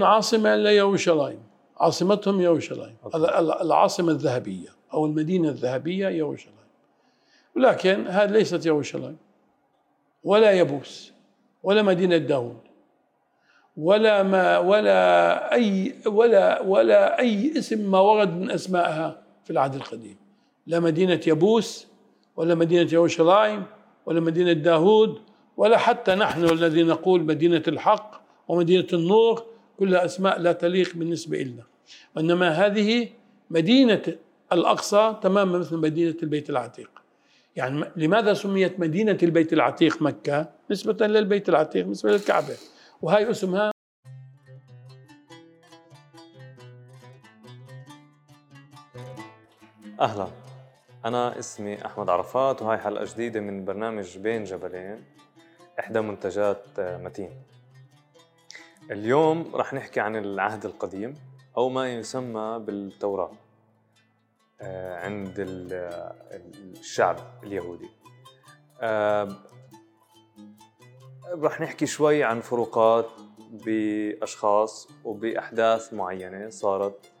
لهم عاصمة ليوشاليم، عاصمتهم يوشاليم، العاصمة الذهبية أو المدينة الذهبية يوشاليم. ولكن هذه ليست يوشاليم ولا يبوس ولا مدينة داود ولا أي اسم ما ورد من أسمائها في العهد القديم، لا مدينة يبوس ولا مدينة يوشاليم ولا مدينة داود، ولا حتى نحن الذين نقول مدينة الحق ومدينة النور، كلها أسماء لا تليق بالنسبة لنا. وإنما هذه مدينة الأقصى تماما مثل مدينة البيت العتيق. يعني لماذا سميت مدينة البيت العتيق مكة نسبة للبيت العتيق نسبة للكعبة، وهي اسمها أهلا، أنا اسمي أحمد عرفات، وهي حلقة جديدة من برنامج بين جبلين، إحدى منتجات متين. اليوم رح نحكي عن العهد القديم أو ما يسمى بالتوراة عند الشعب اليهودي. رح نحكي شوي عن فروقات بأشخاص وبأحداث معينة صارت،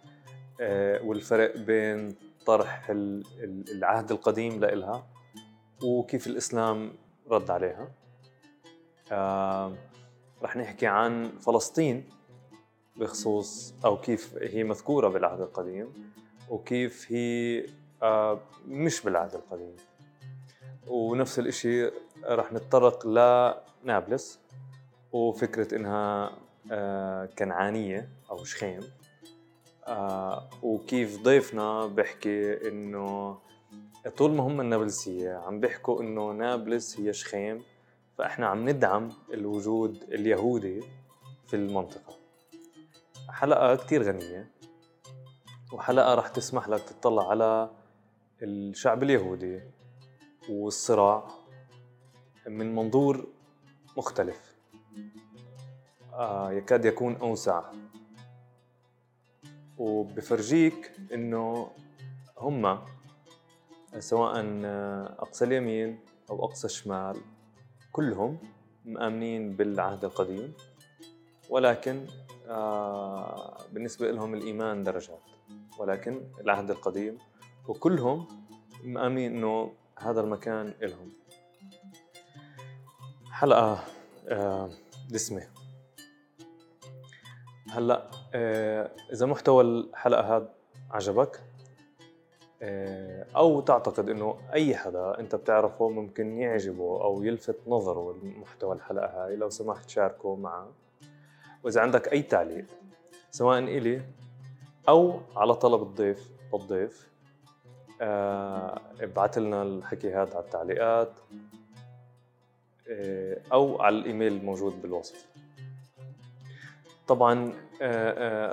والفرق بين طرح العهد القديم لإلها وكيف الإسلام رد عليها. رح نحكي عن فلسطين بخصوص أو كيف هي مذكورة بالعهد القديم وكيف هي مش بالعهد القديم، ونفس الإشي رح نتطرق لنابلس وفكرة إنها كنعانية أو شخيم، وكيف ضيفنا بحكي إنه طول ما هم النابلسية عم بيحكوا إنه نابلس هي شخيم، فإحنا عم ندعم الوجود اليهودي في المنطقة. حلقة كتير غنية، وحلقة رح تسمح لك تطلع على الشعب اليهودي والصراع من منظور مختلف يكاد يكون أوسع، وبفرجيك إنه هم سواء أقصى اليمين أو أقصى الشمال كلهم مآمنين بالعهد القديم، ولكن بالنسبة لهم الإيمان درجات، ولكن العهد القديم، وكلهم مآمنين إنه هذا المكان لهم. حلقة دسمة. هلأ إذا محتوى الحلقة هذا عجبك أو تعتقد إنه أي حدا أنت بتعرفه ممكن يعجبه أو يلفت نظره المحتوى الحلقة هاي، لو سمحت شاركه معه. وإذا عندك أي تعليق سواء إلي أو على طلب الضيف ابعت لنا الحكي هذا على التعليقات أو على الإيميل الموجود بالوصف. طبعاً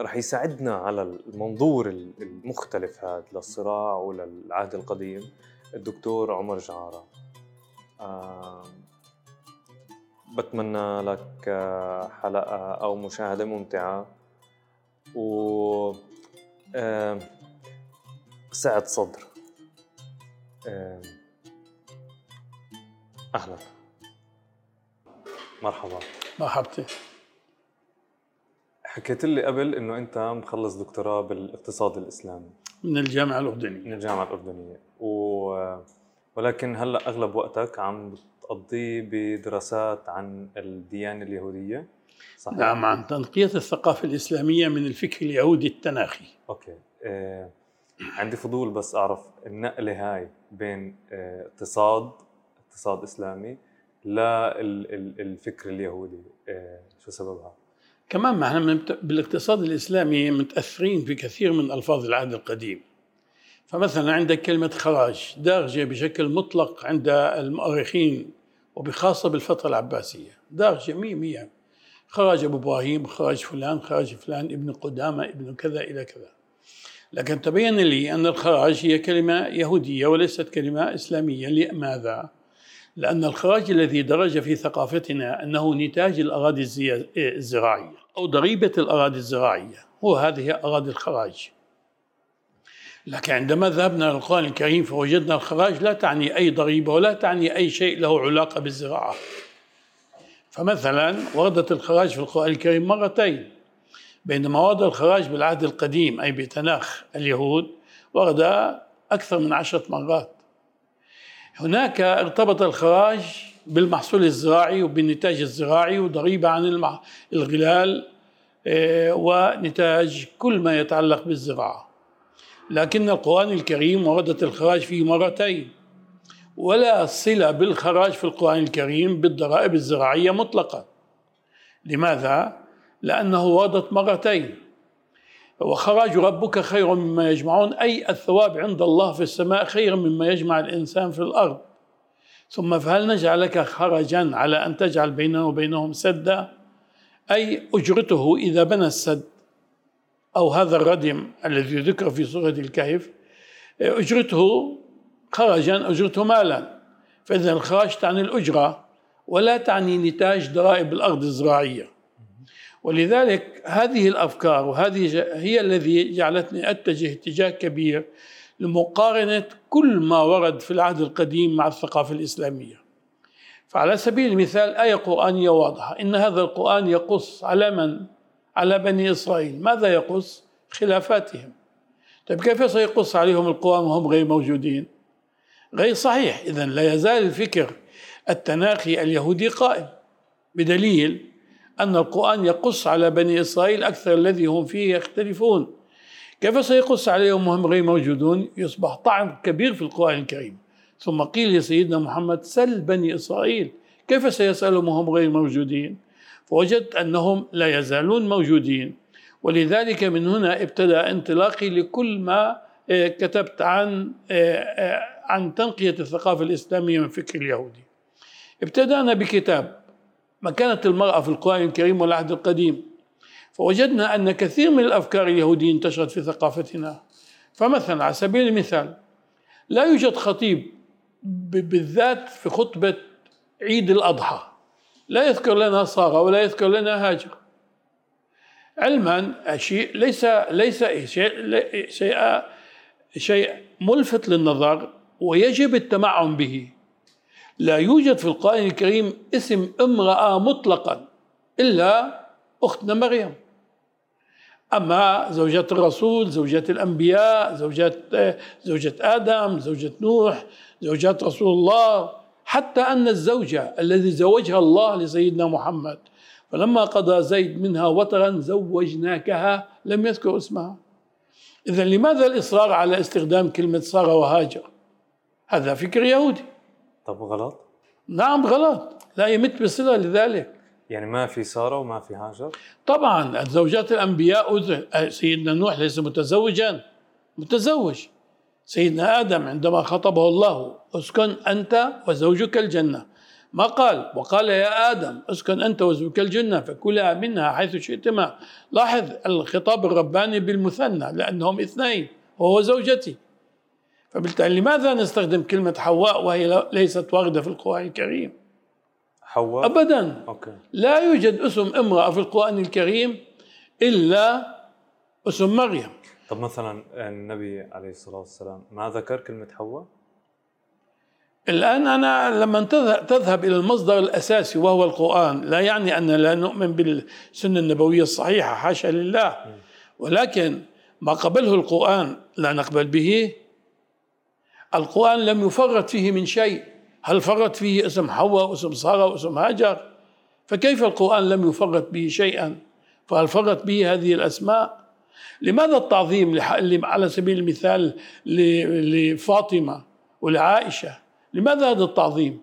رح يساعدنا على المنظور المختلف هذا للصراع وللعهد القديم الدكتور عمر جعارة. بتمنى لك حلقة أو مشاهدة ممتعة، و سعة صدر. أهلاً، مرحباً. مرحبتي. حكيت لي قبل إنه أنت مخلص دكتوراه بالاقتصاد الإسلامي من الجامعة الأردنية. ولكن هلأ أغلب وقتك عم بتقضيه بدراسات عن الديانة اليهودية، صحيح؟ نعم، عن تنقية الثقافة الإسلامية من الفكر اليهودي التناخي. أوكي. عندي فضول بس أعرف النقلة هاي بين اقتصاد إسلامي للفكر اليهودي، شو سببها؟ كمان نحن بالاقتصاد الإسلامي متأثرين في كثير من ألفاظ العهد القديم. فمثلا عندك كلمة خراج دارجة بشكل مطلق عند المؤرخين وبخاصة بالفترة العباسية، دارجة 100%، خراج أبو إبراهيم، خراج فلان، خراج فلان، ابن قدامة، ابن كذا إلى كذا. لكن تبين لي أن الخراج هي كلمة يهودية وليست كلمة إسلامية. لماذا؟ لأن الخراج الذي درج في ثقافتنا أنه نتاج الأراضي الزراعية أو ضريبة الأراضي الزراعية، هو هذه أراضي الخراج. لكن عندما ذهبنا للقرآن الكريم فوجدنا الخراج لا تعني أي ضريبة ولا تعني أي شيء له علاقة بالزراعة. فمثلا وردت الخراج في القرآن الكريم مرتين، بين مواضع الخراج بالعهد القديم أي بتناخ اليهود وردها أكثر من 10 مرات. هناك ارتبط الخراج بالمحصول الزراعي وبالنتاج الزراعي وضريبة عن الغلال ونتاج كل ما يتعلق بالزراعة. لكن القرآن الكريم وردت الخراج فيه مرتين، ولا صلة بالخراج في القرآن الكريم بالضرائب الزراعية مطلقا. لماذا؟ لأنه وردت مرتين، وخراج ربك خير مما يجمعون، أي الثواب عند الله في السماء خير مما يجمع الإنسان في الأرض. ثم فهل نجعلك خرجا على أن تجعل بيننا وبينهم سدا، أي أجرته إذا بنى السد أو هذا الردم الذي ذكر في سورة الكهف، أجرته خرجا، أجرته مالا. فإذا الخراج تعني الأجرة ولا تعني نتاج ضرائب الأرض الزراعية. ولذلك هذه الأفكار وهذه هي التي جعلتني أتجه اتجاه كبير لمقارنة كل ما ورد في العهد القديم مع الثقافة الإسلامية. فعلى سبيل المثال آية قرآنية واضحة، إن هذا القرآن يقص على من؟ على بني إسرائيل. ماذا يقص؟ خلافاتهم. طيب كيف سيقص عليهم القرآن وهم غير موجودين؟ غير صحيح. إذن لا يزال الفكر التناخي اليهودي قائم، بدليل أن القرآن يقص على بني إسرائيل أكثر الذي هم فيه يختلفون. كيف سيقص عليهم وهم غير موجودون؟ يصبح طعن كبير في القرآن الكريم. ثم قيل لسيدنا محمد سل بني إسرائيل كيف سيسألهم وهم غير موجودين، فوجدت أنهم لا يزالون موجودين. ولذلك من هنا ابتدى انطلاقي لكل ما كتبت عن تنقية الثقافة الإسلامية من فكر اليهودي. ابتدأنا بكتاب مكانة المرأة في القرآن الكريم والعهد القديم، فوجدنا أن كثير من الأفكار اليهودية انتشرت في ثقافتنا. فمثلا على سبيل المثال لا يوجد خطيب بالذات في خطبة عيد الأضحى، لا يذكر لنا سارة ولا يذكر لنا هاجر، علما شيء ليس شيء ملفت للنظر ويجب التمعن به. لا يوجد في القرآن الكريم اسم امرأة مطلقا إلا أختنا مريم. أما زوجات الرسول، زوجات الأنبياء، زوجة آدم، زوجة نوح، زوجات رسول الله، حتى أن الزوجة الذي زوجها الله لسيدنا محمد فلما قضى زيد منها وطرا زوجناكها لم يذكر اسمها. إذن لماذا الإصرار على استخدام كلمة سارة وهاجر؟ هذا فكر يهودي. طب غلط؟ نعم غلط، لا يمت بصلة لذلك. يعني ما في سارة وما في هاجر؟ طبعا زوجات الأنبياء، سيدنا نوح ليس متزوجا، متزوج. سيدنا آدم عندما خطبه الله اسكن أنت وزوجك الجنة، ما قال وقال يا آدم اسكن أنت وزوجك الجنة فكلا منها حيث شئتما. لاحظ الخطاب الرباني بالمثنى لأنهم 2 وهو زوجتي. فبالتالي لماذا نستخدم كلمة حواء وهي ليست واردة في القرآن الكريم؟ حواء؟ أبدا. أوكي. لا يوجد اسم امرأة في القرآن الكريم إلا اسم مريم. طب مثلا النبي عليه الصلاة والسلام ما ذكر كلمة حواء؟ الآن أنا لما تذهب إلى المصدر الأساسي وهو القرآن، لا يعني أن لا نؤمن بالسنة النبوية الصحيحة، حاشا لله، ولكن ما قبله القرآن لا نقبل به. القرآن لم يفرط فيه من شيء، هل فرط فيه اسم حواء واسم سارة واسم هاجر؟ فكيف القرآن لم يفرط به شيئا فهل فرط به هذه الأسماء؟ لماذا التعظيم على سبيل المثال لفاطمة ولعائشة؟ لماذا هذا التعظيم؟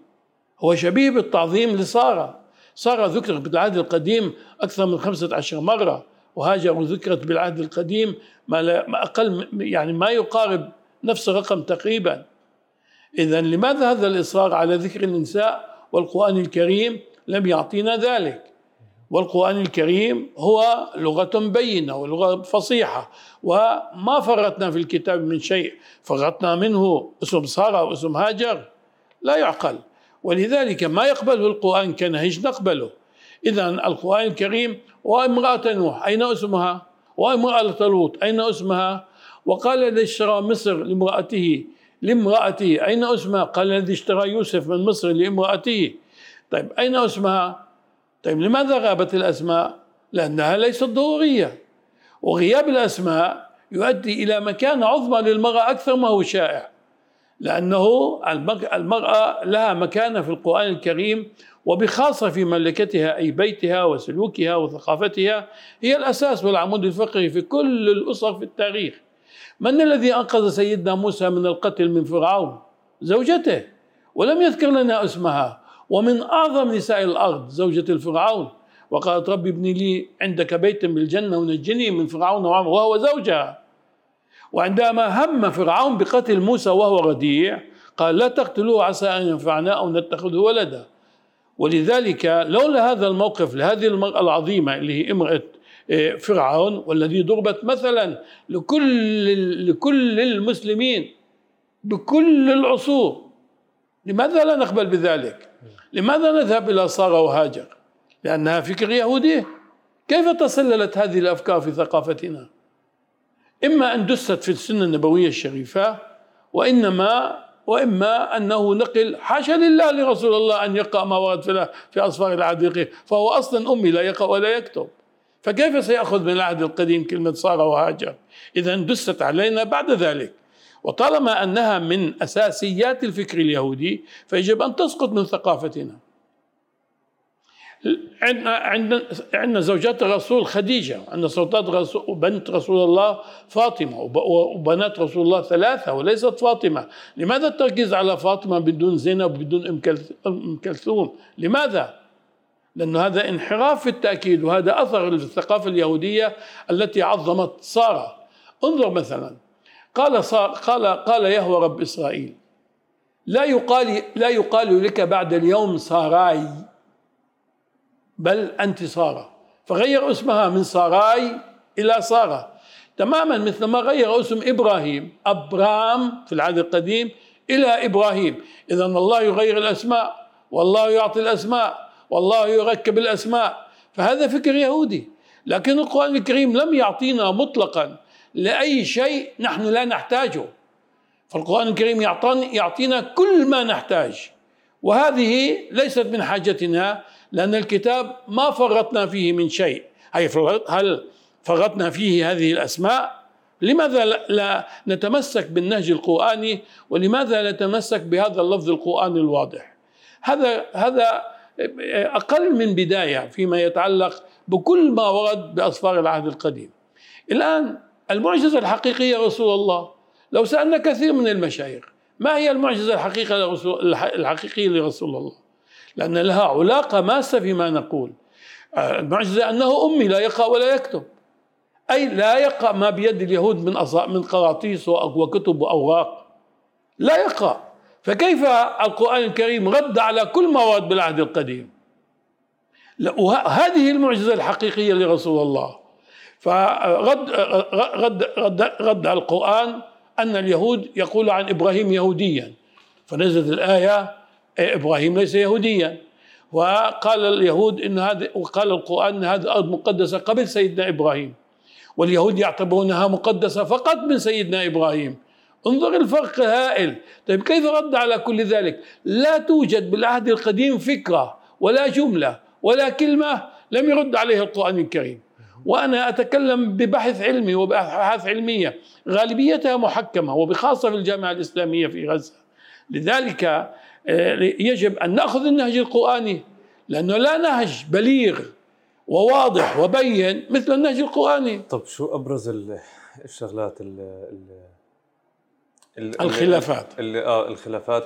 هو شبيه بالتعظيم لسارة. سارة ذكرت بالعهد القديم أكثر من 15 مرة، وهاجر ذكرت بالعهد القديم ما أقل، يعني ما يقارب نفس الرقم تقريبا. إذن لماذا هذا الإصرار على ذكر النساء والقرآن الكريم لم يعطينا ذلك؟ والقرآن الكريم هو لغة بينة ولغة فصيحة، وما فرطنا في الكتاب من شيء، فرطنا منه اسم سارة واسم هاجر، لا يعقل. ولذلك ما يقبله القرآن كنهج نقبله. إذن القرآن الكريم وامرأة نوح أين اسمها؟ وامرأة لوط أين اسمها؟ وقال الذي اشترى مصر لامرأته أين اسمها؟ قال الذي اشترى يوسف من مصر لامرأته. طيب أين اسمها؟ طيب لماذا غابت الأسماء؟ لأنها ليست ضرورية. وغياب الأسماء يؤدي إلى مكانة عظمى للمرأة أكثر ما هو شائع، لأنه المرأة لها مكانة في القرآن الكريم، وبخاصة في مملكتها أي بيتها وسلوكها وثقافتها، هي الأساس والعمود الفقري في كل الأسر في التاريخ. من الذي أنقذ سيدنا موسى من القتل من فرعون؟ زوجته، ولم يذكر لنا اسمها، ومن أعظم نساء الأرض زوجة الفرعون، وقالت رب ابني لي عندك بيتا بالجنة ونجني من فرعون وعمر، وهو زوجها. وعندما هم فرعون بقتل موسى وهو رديع قال لا تقتلوه عسى أن ينفعنا أو نتخذه ولدا. ولذلك لولا هذا الموقف لهذه المرأة العظيمة اللي هي امرأة فرعون، والذي ضربت مثلا لكل المسلمين بكل العصور، لماذا لا نقبل بذلك؟ لماذا نذهب إلى سارة وهاجر؟ لأنها فكر يهودي. كيف تسللت هذه الأفكار في ثقافتنا؟ إما أن دست في السنة النبوية الشريفة، وإما أنه نقل، حاشا لله لرسول الله أن يقرأ ما ورد في أصفار العتيق، فهو أصلا أمي لا يقرأ ولا يكتب، فكيف سيأخذ من العهد القديم كلمة سارة وهاجر؟ إذا دست علينا بعد ذلك. وطالما أنها من أساسيات الفكر اليهودي فيجب أن تسقط من ثقافتنا. عندنا زوجات الرسول خديجة، عندنا سلطات بنت رسول الله فاطمة، وبنات رسول الله ثلاثة وليست فاطمة. لماذا التركيز على فاطمة بدون زينب بدون أم كلثوم؟ لماذا؟ لأن هذا انحراف في التأكيد، وهذا أثر الثقافة اليهودية التي عظمت سارة. انظر مثلا قال يهوه رب إسرائيل لا يقال لك بعد اليوم ساراي بل أنت سارة، فغير اسمها من ساراي إلى سارة، تماما مثل ما غير اسم إبراهيم أبرام في العهد القديم إلى إبراهيم. إذا الله يغير الأسماء، والله يعطي الأسماء، والله يركب الأسماء، فهذا فكر يهودي. لكن القرآن الكريم لم يعطينا مطلقا لأي شيء نحن لا نحتاجه، فالقرآن الكريم يعطينا كل ما نحتاج، وهذه ليست من حاجتنا، لأن الكتاب ما فرطنا فيه من شيء. هل فرطنا فيه هذه الأسماء؟ لماذا لا نتمسك بالنهج القرآني، ولماذا لا نتمسك بهذا اللفظ القرآني الواضح؟ هذا أقل من بداية فيما يتعلق بكل ما ورد بأسفار العهد القديم. الآن المعجزة الحقيقية رسول الله، لو سألنا كثير من المشايخ ما هي المعجزة الحقيقية لرسول الله، لأن لها علاقة ماسة فيما نقول. المعجزة أنه أمي لا يقرأ ولا يكتب، أي لا يقرأ ما بيد اليهود من قراطيس وكتب وأوراق، لا يقرأ. فكيف القرآن الكريم رد على كل ما ورد بالعهد القديم؟ وهذه المعجزة الحقيقية لرسول الله. فرد رد رد رد على القرآن أن اليهود يقول عن إبراهيم يهوديا، فنزلت الآية إبراهيم ليس يهوديا، وقال اليهود إن هذا، وقال القرآن إن هذه الأرض مقدسة قبل سيدنا إبراهيم، واليهود يعتبرونها مقدسة فقط من سيدنا إبراهيم. انظر الفرق هائل. طيب كيف رد على كل ذلك؟ لا توجد بالعهد القديم فكرة ولا جملة ولا كلمة لم يرد عليها القرآن الكريم. وأنا أتكلم ببحث علمي وبأبحاث علمية غالبيتها محكمة، وبخاصة في الجامعة الإسلامية في غزة. لذلك يجب أن نأخذ النهج القرآني، لأنه لا نهج بليغ وواضح وبين مثل النهج القرآني. طب شو أبرز الشغلات الخلافات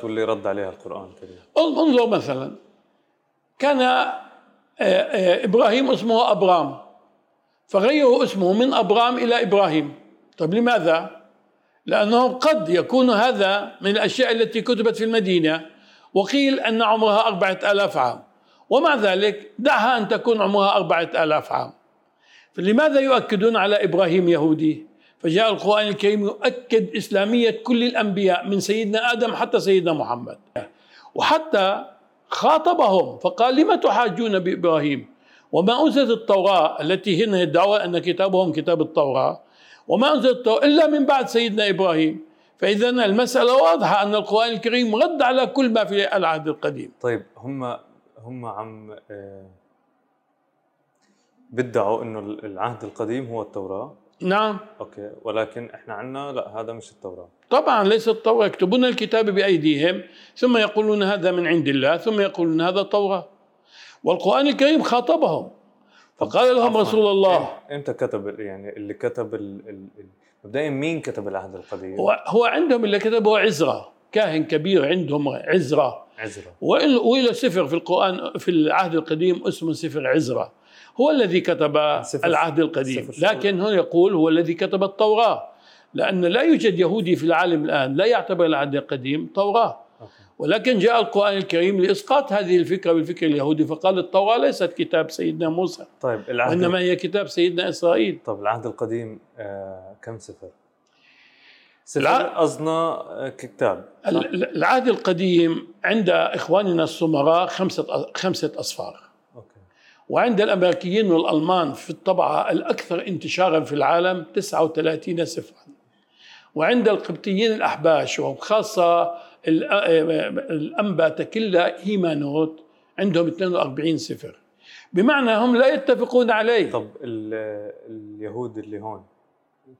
واللي رد عليها القرآن الكريم؟ انظر مثلا كان إبراهيم اسمه أبرام، فغيروا اسمه من أبرام إلى إبراهيم. طيب لماذا؟ لأنهم قد يكون هذا من الأشياء التي كتبت في المدينة، وقيل أن عمرها 4000 عام، ومع ذلك دعها أن تكون عمرها 4000 عام. فلماذا يؤكدون على إبراهيم يهودي؟ فجاء القرآن الكريم يؤكد إسلامية كل الأنبياء من سيدنا آدم حتى سيدنا محمد، وحتى خاطبهم فقال لما تحاجون بإبراهيم وما أنزلت التوراة، التي هنا الدعوة أن كتابهم كتاب التوراة، وما أنزلت التوراة إلا من بعد سيدنا إبراهيم. فإذا المسألة واضحة أن القرآن الكريم رد على كل ما في العهد القديم. طيب هم عم بدعوا أنه العهد القديم هو التوراة، نعم. أوكي، ولكن إحنا عنا لا، هذا مش التوراة. طبعا ليس التوراة، يكتبون الكتاب بأيديهم ثم يقولون هذا من عند الله ثم يقولون هذا التوراة. والقرآن الكريم خاطبهم فقال لهم رسول الله. إمتى كتب يعني اللي كتب مبدئيا مين كتب العهد القديم؟ هو عندهم اللي كتبه عزرا، كاهن كبير عندهم عزرا. وإلى سفر في القرآن في العهد القديم اسمه سفر عزرا، هو الذي كتب العهد القديم. لكن هو يقول هو الذي كتب التوراة، لأن لا يوجد يهودي في العالم الآن لا يعتبر العهد القديم توراة. ولكن جاء القرآن الكريم لإسقاط هذه الفكرة بالفكر اليهودي، فقال التوراة ليست كتاب سيدنا موسى، طيب وإنما هي كتاب سيدنا إسرائيل. طيب العهد القديم كم سفر؟ أصنع كتاب. العهد القديم عند إخواننا السومراء خمسة أصفار. وعند الأمريكيين والألمان في الطبعة الأكثر انتشاراً في العالم 39 سفراً. وعند القبطيين الأحباش وخاصة الأنبا تكلا هيمانوت عندهم 42 سفر، بمعنى هم لا يتفقون عليه. طب اليهود اللي هون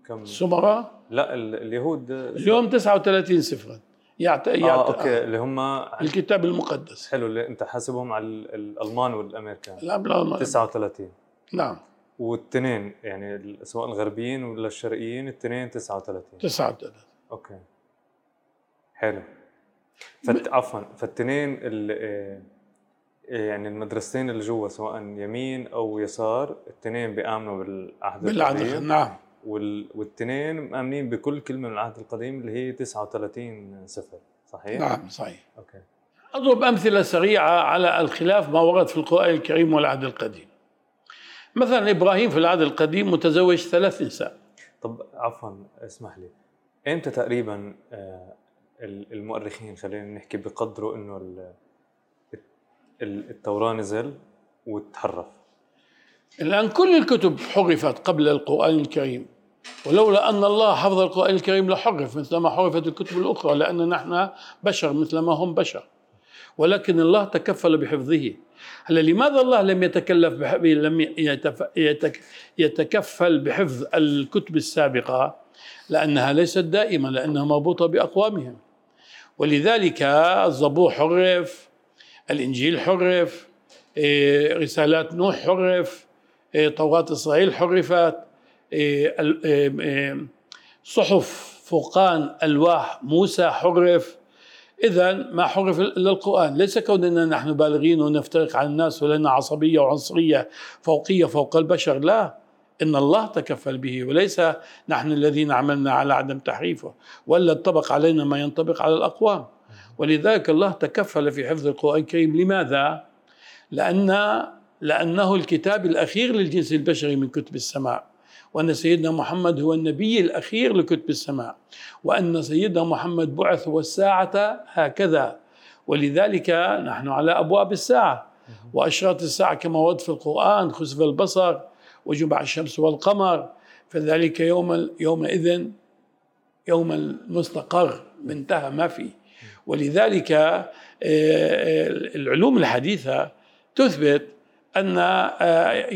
كم؟ السمراء؟ لا، اليهود اليوم 39 سفراً أوكي. اللي هم الكتاب المقدس. حلو، اللي أنت حاسبهم على الألمان والأمريكان. لا، بالألمان 39. نعم. والتنين يعني سواء الغربيين ولا الشرقيين، التنين 39. أوكي، حلو. عفوا، فالتنين يعني المدرستين اللي جوا سواء يمين أو يسار، التنين بيآمنوا بالعهد. نعم. والتنين مآمنين بكل كلمة من العهد القديم اللي هي 39 سفر، صحيح؟ نعم صحيح. أوكي. أضرب أمثلة سريعة على الخلاف ما ورد في القرآن الكريم والعهد القديم. مثلا إبراهيم في العهد القديم متزوج 3 نساء. طب عفوا اسمح لي، إمتى تقريبا المؤرخين خلينا نحكي بقدره إنه التوراة نزل وتحرف؟ الآن كل الكتب حرفت قبل القرآن الكريم، ولولا أن الله حفظ القرآن الكريم لحرف مثلما حرفت الكتب الأخرى، لأن نحن بشر مثلما هم بشر، ولكن الله تكفل بحفظه. هلا لماذا الله لم يتكفل بحفظ الكتب السابقة؟ لأنها ليست دائمة، لأنها مربوطة بأقوامهم. ولذلك الزبور حرف، الإنجيل حرف، رسالات نوح حرف، توراة إسرائيل حرفت، صحف فرقان ألواح موسى حرف. إذن ما حرف إلا القرآن. ليس كوننا نحن بالغين ونفترق عن الناس ولنا عصبية وعنصرية فوقية فوق البشر، لا، إن الله تكفل به، وليس نحن الذين عملنا على عدم تحريفه، ولا انطبق علينا ما ينطبق على الأقوام. ولذلك الله تكفل في حفظ القرآن الكريم. لماذا؟ لأنه الكتاب الأخير للجنس البشري من كتب السماء، وأن سيدنا محمد هو النبي الأخير لكتب السماء، وأن سيدنا محمد بعث والساعة هكذا. ولذلك نحن على أبواب الساعة، وأشراط الساعة كما ورد في القرآن: خسف البصر وجمع الشمس والقمر، فذلك يوم المستقر، انتهى ما فيه. ولذلك العلوم الحديثة تثبت أن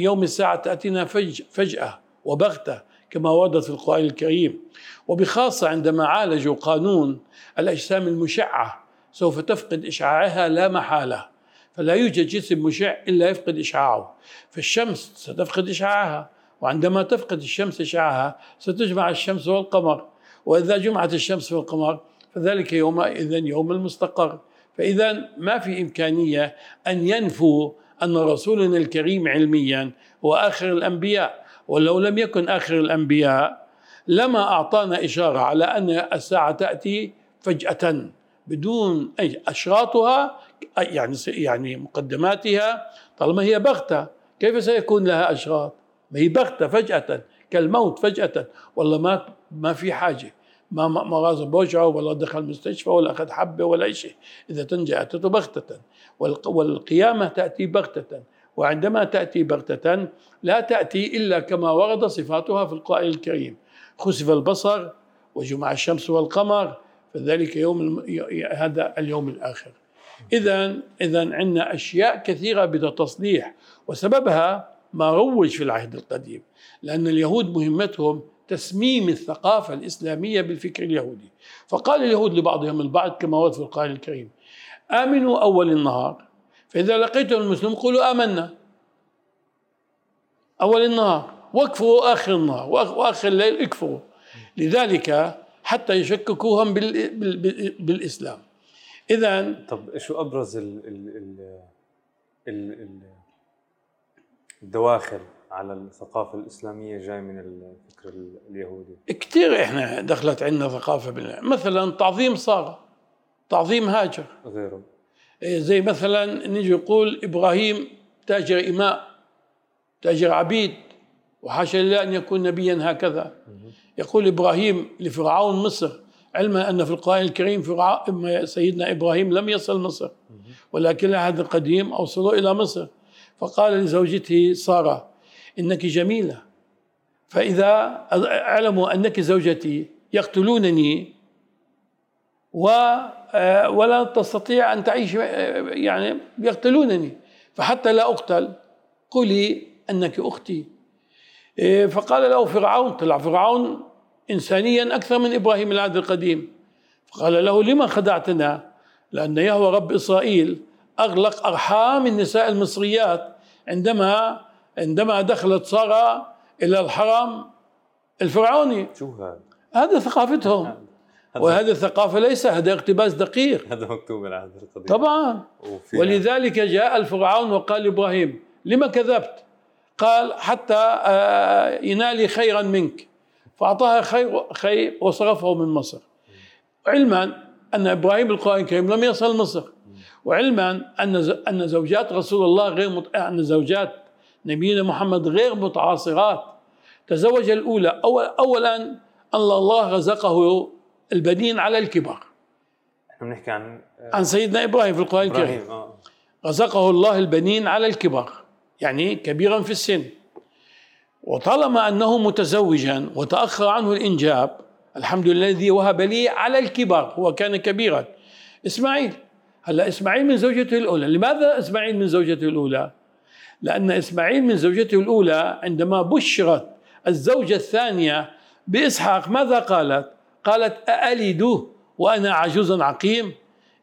يوم الساعة تأتينا فجأة وبغتة كما وردت في القرآن الكريم. وبخاصة عندما عالجوا قانون الأجسام المشعة، سوف تفقد إشعاعها لا محالة، فلا يوجد جسم مشع إلا يفقد إشعاعه. فالشمس ستفقد إشعاعها، وعندما تفقد الشمس إشعاعها ستجمع الشمس والقمر، وإذا جمعت الشمس والقمر فذلك يومئذ يوم المستقر. فإذا ما في إمكانية أن ينفوا أن رسولنا الكريم علميا هو آخر الأنبياء، ولو لم يكن آخر الأنبياء لما أعطانا إشارة على أن الساعة تأتي فجأة بدون أي أشراطها، يعني مقدماتها. طالما هي بغتة كيف سيكون لها أشراط؟ ما هي بغتة فجأة كالموت فجأة. والله ما في حاجة، ما غاز بوجعه ولا دخل مستشفى ولا أخذ حبة ولا أي شيء. إذا تنجأته بغتة، والقيامة تأتي بغتة. وعندما تأتي بغتة لا تأتي إلا كما ورد صفاتها في القرآن الكريم: خسف البصر وجمع الشمس والقمر، فذلك هذا اليوم الآخر. إذن عندنا أشياء كثيرة بدها تصليح، وسببها ما روج في العهد القديم، لأن اليهود مهمتهم تسميم الثقافة الإسلامية بالفكر اليهودي. فقال اليهود لبعضهم البعض كما ورد في القرآن الكريم: آمنوا أول النهار فإذا لقيتم المسلم قولوا آمنا أول النهار، واكفروا آخر النهار، وآخر الليل اكفروا، لذلك حتى يشككوهم بالإسلام. إذن طب شو أبرز الدواخل على الثقافة الإسلامية جاي من الفكر اليهودي؟ كتير إحنا دخلت عندنا ثقافة مثلا تعظيم سارة، تعظيم هاجر، غيره. زي مثلا نيجي نقول إبراهيم تاجر إماء، تاجر عبيد، وحاشا لله أن يكون نبيا هكذا. يقول إبراهيم لفرعون مصر، علما أن في القرآن الكريم سيدنا إبراهيم لم يصل مصر، ولكن العهد القديم أوصلوا إلى مصر، فقال لزوجته سارة: إنك جميلة، فإذا علموا أنك زوجتي يقتلونني ولا تستطيع أن تعيش، يعني يقتلونني، فحتى لا أقتل قولي أنك أختي. فقال له فرعون، طلع فرعون إنسانيا أكثر من إبراهيم العهد القديم، فقال له: لما خدعتنا؟ لأن يهوى رب إسرائيل أغلق أرحام النساء المصريات عندما دخلت سارة إلى الحرم الفرعوني. شو هذا؟ هذا ثقافتهم، وهذا الثقافة ليس، هذا اقتباس دقيق، هذا مكتوب العهد القديم طبعا. ولذلك جاء الفرعون وقال إبراهيم: لما كذبت؟ قال: حتى ينالي خيرا منك، فأعطاها خير وصرفه من مصر، علما أن إبراهيم القرآن الكريم لم يصل مصر، وعلما أن زوجات رسول الله أن زوجات نبينا محمد غير متعاصرات. تزوج الأولى أولا أن الله رزقه البنين على الكبر، نحن بنحكي عن سيدنا إبراهيم في القرآن الكريم، رزقه الله البنين على الكبر، يعني كبيرا في السن. وطالما أنه متزوجا وتأخر عنه الإنجاب، الحمد لله الذي وهب لي على الكبر، هو كان كبيرا، إسماعيل. هلا إسماعيل من زوجته الأولى، لماذا إسماعيل من زوجته الأولى؟ لأن إسماعيل من زوجته الأولى عندما بشرت الزوجة الثانية بإسحاق ماذا قالت؟ قالت: أألده وأنا عجوز عقيم.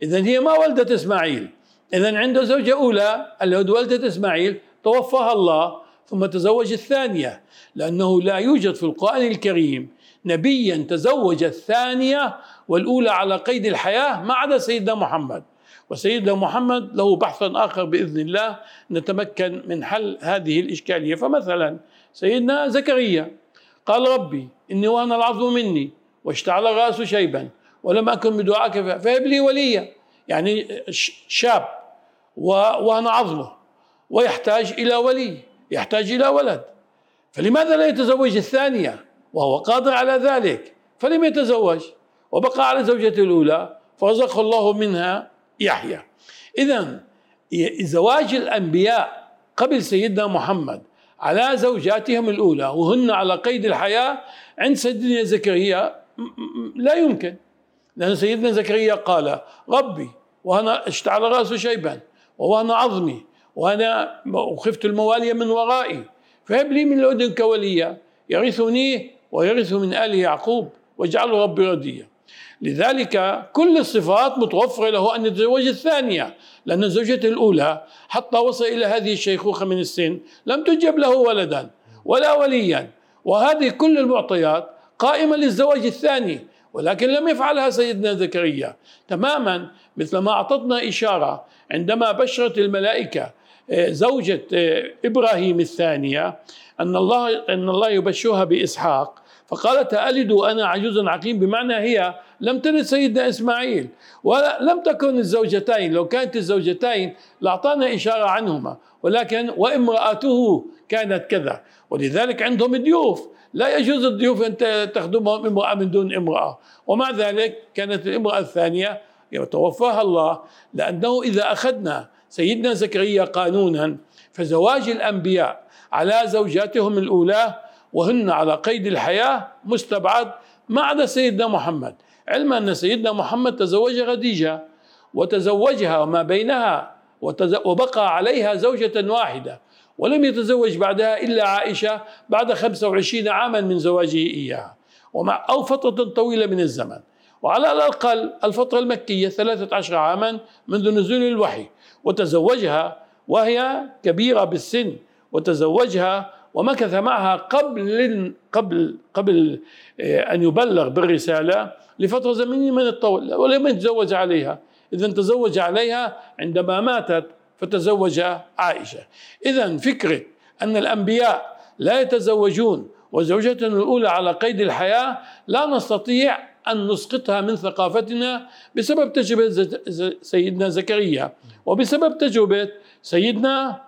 إذن هي ما ولدت إسماعيل، إذن عنده زوجة أولى اللي ولدت إسماعيل توفاها الله، ثم تزوج الثانية، لأنه لا يوجد في القرآن الكريم نبيا تزوج الثانية والأولى على قيد الحياة ما عدا سيدنا محمد. وسيدنا محمد له بحث آخر بإذن الله نتمكن من حل هذه الإشكالية. فمثلا سيدنا زكريا قال: ربي إني وهن العظم مني واشتعل الرأس شيبا ولم أكن بدعائك فهب لي وليا، يعني شاب وهن عظمه ويحتاج إلى ولي، يحتاج إلى ولد، فلماذا لا يتزوج الثانية وهو قادر على ذلك؟ فلم يتزوج وبقى على زوجته الأولى، فرزقه الله منها يحيى. إذن زواج الأنبياء قبل سيدنا محمد على زوجاتهم الأولى وهن على قيد الحياة عند سيدنا زكريا لا يمكن، لأن سيدنا زكريا قال: ربي وأنا اشتعل رأسه شيبا وأنا عظمي وأنا خفت الموالية من ورائي، فهب لي من لدنك وليا يرثني ويرث من آل يعقوب واجعله ربي رضيا. لذلك كل الصفات متوفرة له أن يتزوج الثانية، لأن زوجته الأولى حتى وصل إلى هذه الشيخوخة من السن لم تجب له ولدا ولا وليا، وهذه كل المعطيات قائمة للزواج الثاني، ولكن لم يفعلها سيدنا زكريا. تماما مثل ما أعطتنا إشارة عندما بشرت الملائكة زوجة إبراهيم الثانية أن الله يبشرها بإسحاق، فقالت: ألد وأنا عجوز عقيم، بمعنى هي لم تلد سيدنا إسماعيل ولم تكن الزوجتين. لو كانت الزوجتين لأعطانا إشارة عنهما، ولكن وامرأته كانت كذا. ولذلك عندهم ضيوف، لا يجوز الضيوف أن تخدمهم امرأة من دون امرأة، ومع ذلك كانت الامرأة الثانية يتوفاها الله، لأنه إذا أخذنا سيدنا زكريا قانونا فزواج الأنبياء على زوجاتهم الأولى وهن على قيد الحياة مستبعد ما عدا سيدنا محمد، علما أن سيدنا محمد تزوج خديجة وتزوجها وما بينها وبقى عليها زوجة واحدة، ولم يتزوج بعدها إلا عائشة بعد 25 عاما من زواجه إياها، أو فترة طويلة من الزمن، وعلى الأقل الفترة المكية 13 عاما منذ نزول الوحي. وتزوجها وهي كبيرة بالسن، وتزوجها ومكث معها قبل أن يبلغ بالرسالة لفترة زمنية من الطول، ولم يتزوج عليها. إذن تزوج عليها عندما ماتت، فتزوج عائشة. إذن فكرة أن الأنبياء لا يتزوجون وزوجتهم الأولى على قيد الحياة لا نستطيع أن نسقطها من ثقافتنا بسبب تجربة سيدنا زكريا، وبسبب تجربة سيدنا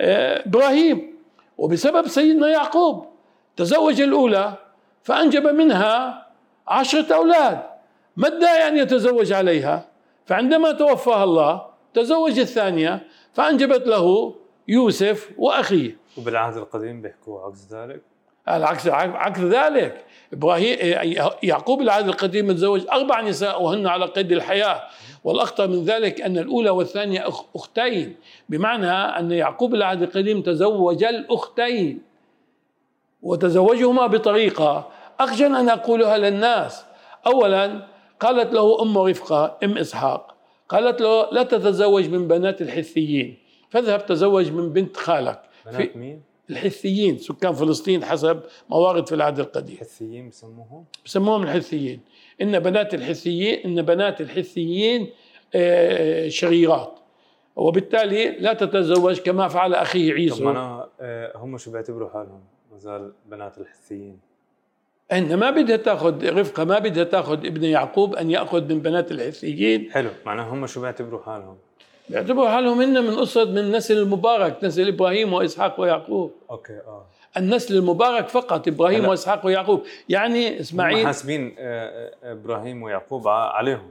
إبراهيم، وبسبب سيدنا يعقوب. تزوج الأولى فأنجب منها 10 أولاد، ما ادعى أن يتزوج عليها، فعندما توفاها الله تزوج الثانية فأنجبت له يوسف وأخيه. وبالعهد القديم بيحكوا عكس ذلك؟ عكس ذلك. يعقوب العهد القديم تزوج 4 نساء وهن على قيد الحياة، والأخطر من ذلك أن الأولى والثانية أختين، بمعنى أن يعقوب العهد القديم تزوج الأختين وتزوجهما بطريقة أخجل أن أقولها للناس. أولا قالت له أم رفقة أم إسحاق، قالت له لا تتزوج من بنات الحثيين، فاذهب تزوج من بنت خالك. بنات مين؟ الحثيين سكان فلسطين حسب موارد في العهد القديم. الحثيين بسموهم الحثيين. إن بنات الحثيين شريرات، وبالتالي لا تتزوج كما فعل أخيه عيسو. طبعا هم شو بيعتبروا حالهم مازال بنات الحثيين؟ إن ما بدها تاخذ رفقة، ما بدها تاخذ ابن يعقوب أن يأخذ من بنات الحثيين. حلو، معناها هم شو بيعتبروا حالهم؟ بيعتبروا حالهم إن من أسرة من النسل المبارك، نسل إبراهيم وإسحاق ويعقوب. أوكي النسل المبارك فقط، إبراهيم وإسحاق ويعقوب، يعني إسماعيل. هم حاسبين إبراهيم ويعقوب عليهم.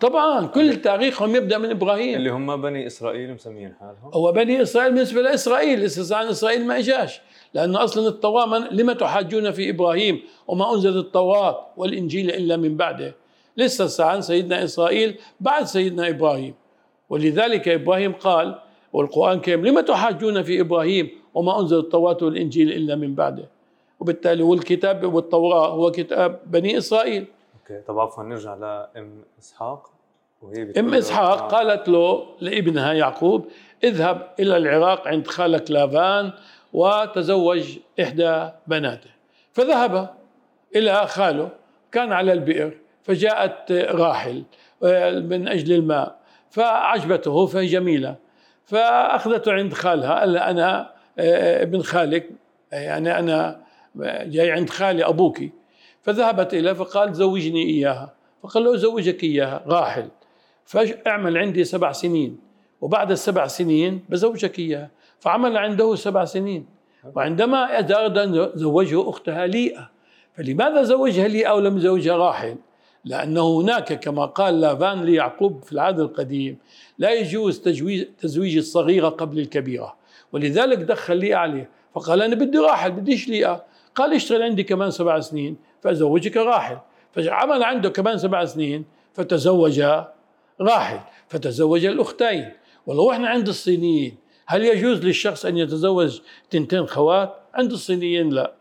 طبعا كل تاريخهم يبدأ من إبراهيم، اللي هم بني إسرائيل مسميين حالهم. هو بني إسرائيل بالنسبة لإسرائيل، استثناء إسرائيل ما إجاش، لأنه أصلا التوراة لما تحاجون في إبراهيم وما أنزل التوراة والإنجيل إلا من بعده، لسه استثناء سيدنا إسرائيل بعد سيدنا إبراهيم. ولذلك إبراهيم قال، والقرآن الكريم، لما تحاجون في إبراهيم وما أنزل التوراة والإنجيل إلا من بعده، وبالتالي والكتاب والتوراة هو كتاب بني إسرائيل. طب عفوا نرجع لأم إسحاق. وهي أم إسحاق قالت له لابنها يعقوب اذهب إلى العراق عند خالك لافان وتزوج إحدى بناته، فذهب إلى خاله، كان على البئر، فجاءت راحل من أجل الماء فعجبته، فهي جميلة، فأخذته عند خالها، قال أنا ابن خالك، يعني أنا جاي عند خالي أبوك. فذهبت إليه فقال زوجني إياها، فقال له أزوجك إياها راحل، فاعمل عندي 7 سنين وبعد ال7 سنين بزوجك إياها. فعمل عنده 7 سنين، وعندما أراد أن زوجه أختها ليئة. فلماذا زوجها ليئة ولم يزوجها راحل؟ لأنه هناك كما قال لافان ليعقوب في العهد القديم لا يجوز تزويج الصغيرة قبل الكبيرة، ولذلك دخل ليئة عليه، فقال أنا بدي راحل بديش ليئة. قال اشتغل عندي كمان 7 سنين فأزوجك راحل، فعمل عنده كمان 7 سنين فتزوج راحل، فتزوج الأختين. ولو احنا عند الصينيين هل يجوز للشخص أن يتزوج 2 خوات؟ عند الصينيين لا،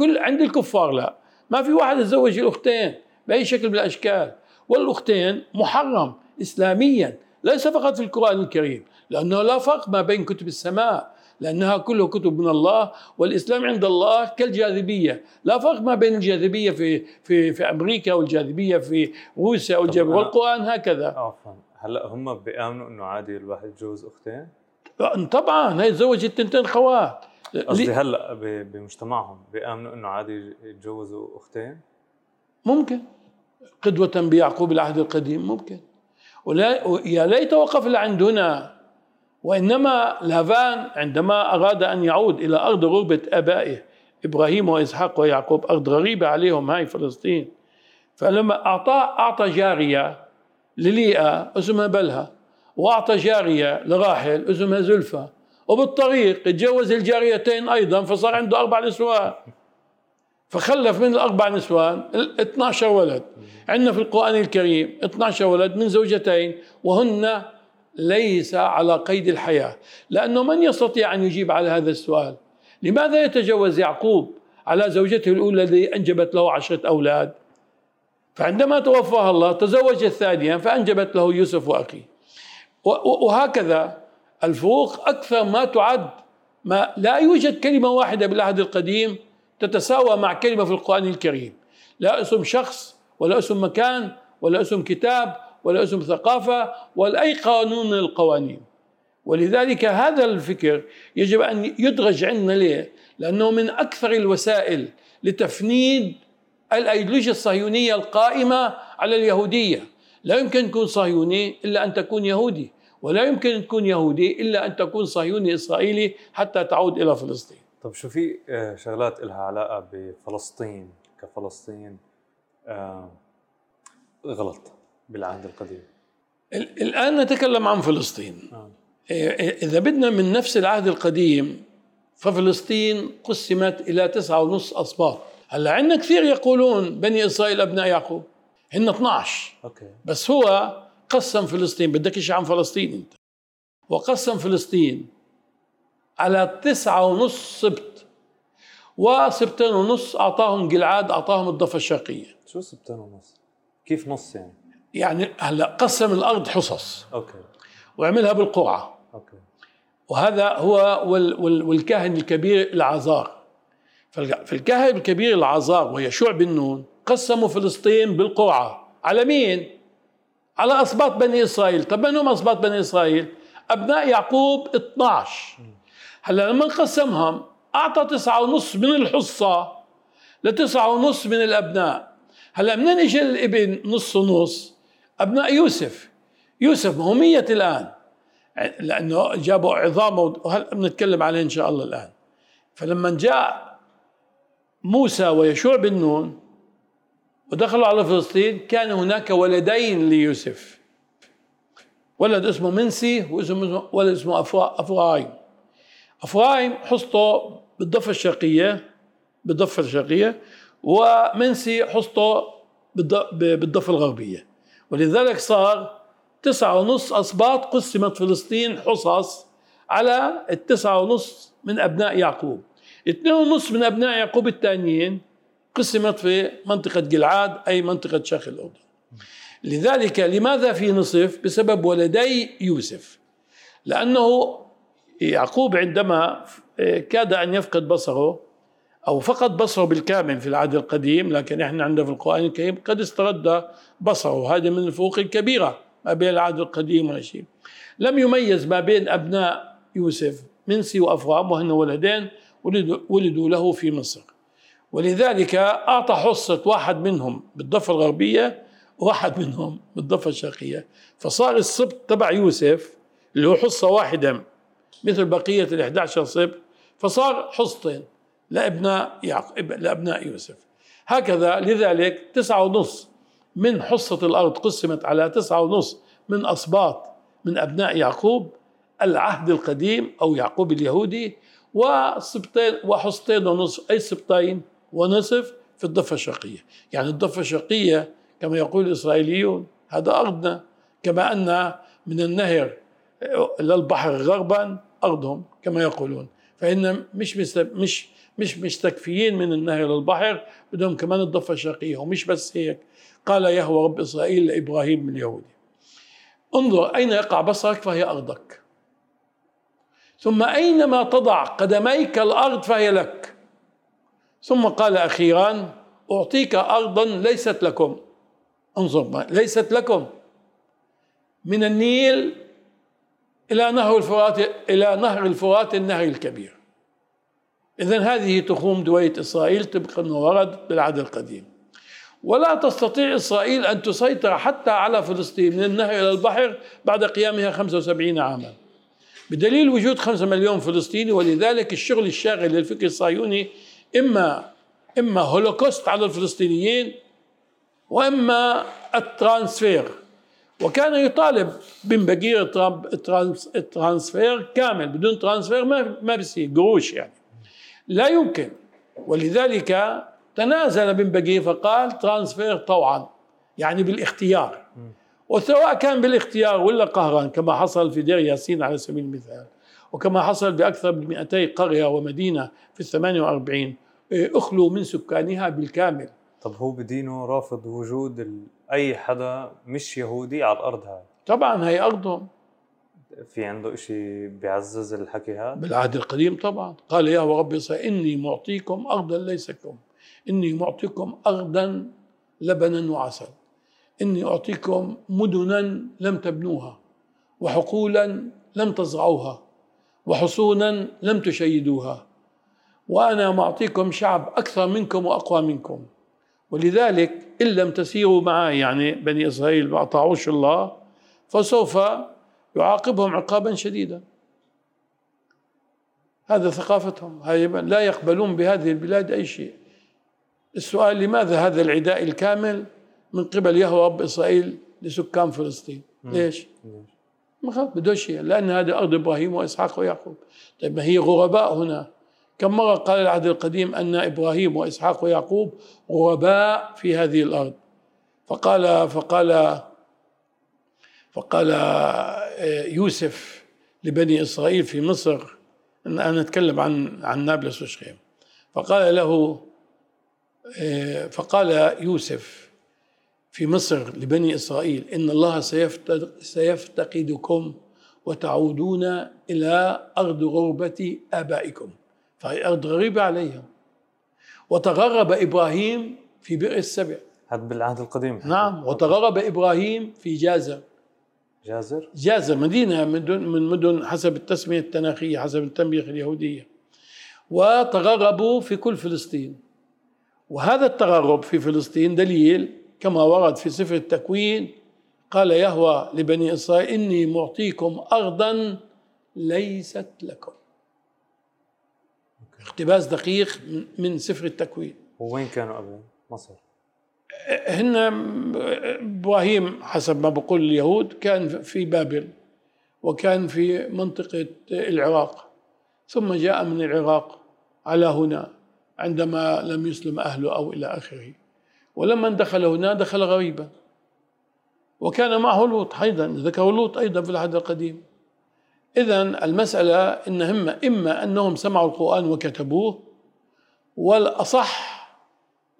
عند الكفار لا، ما في واحد يتزوج الأختين بأي شكل من الأشكال. والأختين محرم إسلاميا، ليس فقط في القرآن الكريم، لأنه لا فرق ما بين كتب السماء، لأنها كله كتب من الله، والإسلام عند الله كالجاذبية، لا فرق ما بين الجاذبية في أمريكا والجاذبية في روسيا والقرآن هكذا. عفوا هلا هم بيآمنوا إنه عادي الواحد يتجوز أختين؟ طبعا هي تزوجت 2 خوات. قصدي هلا بمجتمعهم بيآمنوا إنه عادي يتجوزوا أختين؟ ممكن قدوة بيعقوب العهد القديم، ممكن. ويا ليت وقفنا عند هنا. وإنما لافان عندما أراد أن يعود إلى أرض غربة أبائه إبراهيم وإسحاق ويعقوب، أرض غريبة عليهم هاي فلسطين، فلما أعطى جارية لليئة اسمها بلها، وأعطى جارية لراحل اسمها زلفى، وبالطريق تجوز الجاريتين أيضا، فصار عنده 4 نسوان، فخلف من 4 نسوان 12 ولد. عندنا في القرآن الكريم 12 ولد من زوجتين وهن ليس على قيد الحياة، لأنه من يستطيع أن يجيب على هذا السؤال؟ لماذا يتجوز يعقوب على زوجته الأولى التي أنجبت له 10 أولاد؟ فعندما توفاها الله تزوج الثانية فأنجبت له يوسف وأخيه. وهكذا الفروق أكثر ما تعد، ما لا يوجد كلمة واحدة بالعهد القديم تتساوى مع كلمة في القرآن الكريم، لا اسم شخص ولا اسم مكان ولا اسم كتاب ولا اسم ثقافة ولا أي قانون من القوانين. ولذلك هذا الفكر يجب أن يدرج عندنا، ليه؟ لأنه من أكثر الوسائل لتفنيد الأيديولوجيا الصهيونية القائمة على اليهودية. لا يمكن أن تكون صهيوني إلا أن تكون يهودي، ولا يمكن أن تكون يهودي إلا أن تكون صهيوني إسرائيلي حتى تعود إلى فلسطين. طب شو في شغلات لها علاقة بفلسطين كفلسطين غلط بالعهد القديم؟ الآن نتكلم عن فلسطين. إذا بدنا من نفس العهد القديم، ففلسطين قسمت إلى 9.5 أسباط. هلا عندنا كثير يقولون بني إسرائيل أبناء يعقوب، هن 12. أوكي. بس هو قسم فلسطين، بدك إيش عن فلسطين أنت؟ وقسم فلسطين على 9.5 سبط، و2.5 سبط أعطاهم جلعاد، أعطاهم الضفة الشرقية. شو 2.5 سبط؟ كيف نص يعني؟ يعني هلا قسم الأرض حصص. أوكي. وعملها بالقرعة. أوكي. وهذا هو والكاهن الكبير العزار. فالكاهن الكبير العزار ويشوع بن نون قسموا فلسطين بالقرعة على مين؟ على أسباط بني إسرائيل. طب من هم أسباط بني إسرائيل؟ أبناء يعقوب 12. هلا لما قسمهم أعطى 9.5 من الحصة ل9.5 من الأبناء. هلا منين إجى الابن نص ونص؟ أبناء يوسف. يوسف هو 100 الآن، لأنه جابوا عظامه، وهلا بنتكلم عليه إن شاء الله الآن. فلما جاء موسى ويشوع بن نون ودخلوا على فلسطين كان هناك ولدين ليوسف، ولد اسمه منسي وولد اسمه أفرايم. أفرايم حصته بالضفة الشرقية، ومنسي حصته بالضفة الغربية. ولذلك صار 9.5 أسباط قسمت فلسطين حصص على 9.5 من أبناء يعقوب. 2.5 من أبناء يعقوب التانيين قسمت في منطقة جلعاد، أي منطقة شاخ الأردن. لذلك لماذا في نصف؟ بسبب ولدي يوسف، لأنه يعقوب عندما كاد أن يفقد بصره، أو فقد بصره بالكامل في العهد القديم، لكن إحنا عندنا في القرآن الكريم قد استرد بصره. هذا من الفروق الكبيرة ما بين العهد القديم والشيء. لم يميز ما بين أبناء يوسف منسي وأفرام، وهن ولدين ولدوا له في مصر. ولذلك أعطى حصة واحد منهم بالضفة الغربية وواحد منهم بالضفة الشرقية، فصار السبط تبع يوسف اللي هو حصة واحدة مثل بقية 11 سبط، فصار حصتين لأبناء يوسف. هكذا لذلك 9.5 من حصة الأرض قسمت على 9.5 من أسباط من أبناء يعقوب العهد القديم أو يعقوب اليهودي، وحصتين ونصف أي 2.5 ونصف في الضفة الشرقية. يعني الضفة الشرقية كما يقول الإسرائيليون هذا أرضنا، كما أن من النهر للبحر غربا أرضهم كما يقولون. فإن مش مستكفيين من النهر للبحر، بدهم كمان الضفة الشرقية. ومش بس هيك، قال يهوى رب إسرائيل لإبراهيم اليهودي: انظر أين يقع بصرك فهي أرضك، ثم أينما تضع قدميك الأرض فهي لك. ثم قال أخيرا: أعطيك أرضا ليست لكم. انظر، ليست لكم، من النيل إلى نهر الفرات النهر الكبير. إذن هذه تخوم دوية إسرائيل طبقا ما ورد بالعهد القديم. ولا تستطيع إسرائيل أن تسيطر حتى على فلسطين من النهر إلى البحر بعد قيامها 75 عاما بدليل وجود 5 مليون فلسطيني. ولذلك الشغل الشاغل للفكر الصهيوني إما هولوكوست على الفلسطينيين، وإما الترانسفير. وكان يطالب بن بغير الترانسفير كامل، بدون ترانسفير ما بيصير قروش، يعني لا يمكن. ولذلك تنازل بن بغير فقال: ترانسفير طوعا، يعني بالاختيار. وسواء كان بالاختيار ولا قهرا كما حصل في دير ياسين على سبيل المثال، وكما حصل بأكثر من 200 قرية ومدينة في 48 أخلوا من سكانها بالكامل. طب هو بدينه رافض وجود أي حدا مش يهودي على الأرض هاي. طبعا هي أرضهم. في عنده إشي بيعزز الحكي هذا؟ بالعهد القديم طبعا، قال يا ربي إني معطيكم أرضا ليسكم، إني معطيكم أرضا لبنا وعسل، إني أعطيكم مدنا لم تبنوها، وحقولا لم تزرعوها، وحصونا لم تشيدوها، وأنا معطيكم شعب أكثر منكم وأقوى منكم. ولذلك إن لم تسيروا معي، يعني بني إسرائيل ما أطاعوش الله، فسوف يعاقبهم عقابا شديدا. هذا ثقافتهم، لا يقبلون بهذه البلاد أي شيء. السؤال لماذا هذا العداء الكامل من قبل يهوه رب إسرائيل لسكان فلسطين؟ ليش؟ ما خاف بدوش، لأن هذا أرض إبراهيم وإسحاق ويعقوب. طيب ما هي غرباء هنا. كم مرة قال العهد القديم أن إبراهيم وإسحاق ويعقوب غرباء في هذه الأرض. فقال يوسف لبني إسرائيل في مصر، أنا أتكلم عن نابلس وشخيم، فقال يوسف في مصر لبني إسرائيل إن الله سيفتقدكم وتعودون إلى أرض غربة آبائكم، فهي أرض غريبة عليهم. وتغرب إبراهيم في بئر السبع، هذا بالعهد القديم. نعم، وتغرب إبراهيم في جازر، مدينة من مدن حسب التسمية التناخية، حسب التنبيه اليهودية. وتغربوا في كل فلسطين. وهذا التغرب في فلسطين دليل كما ورد في سفر التكوين، قال يهوه لبني إسرائيل إني معطيكم أرضا ليست لكم. اقتباس دقيق من سفر التكوين. وين كانوا قبل؟ مصر. هن إبراهيم حسب ما بقول اليهود كان في بابل، وكان في منطقة العراق، ثم جاء من العراق على هنا عندما لم يسلم أهله أو إلى آخره. ولما دخل هنا دخل غريبا، وكان معه لوط أيضا، ذكروا لوط أيضا في العهد القديم. إذن المسألة إنهم إما أنهم سمعوا القرآن وكتبوه، والأصح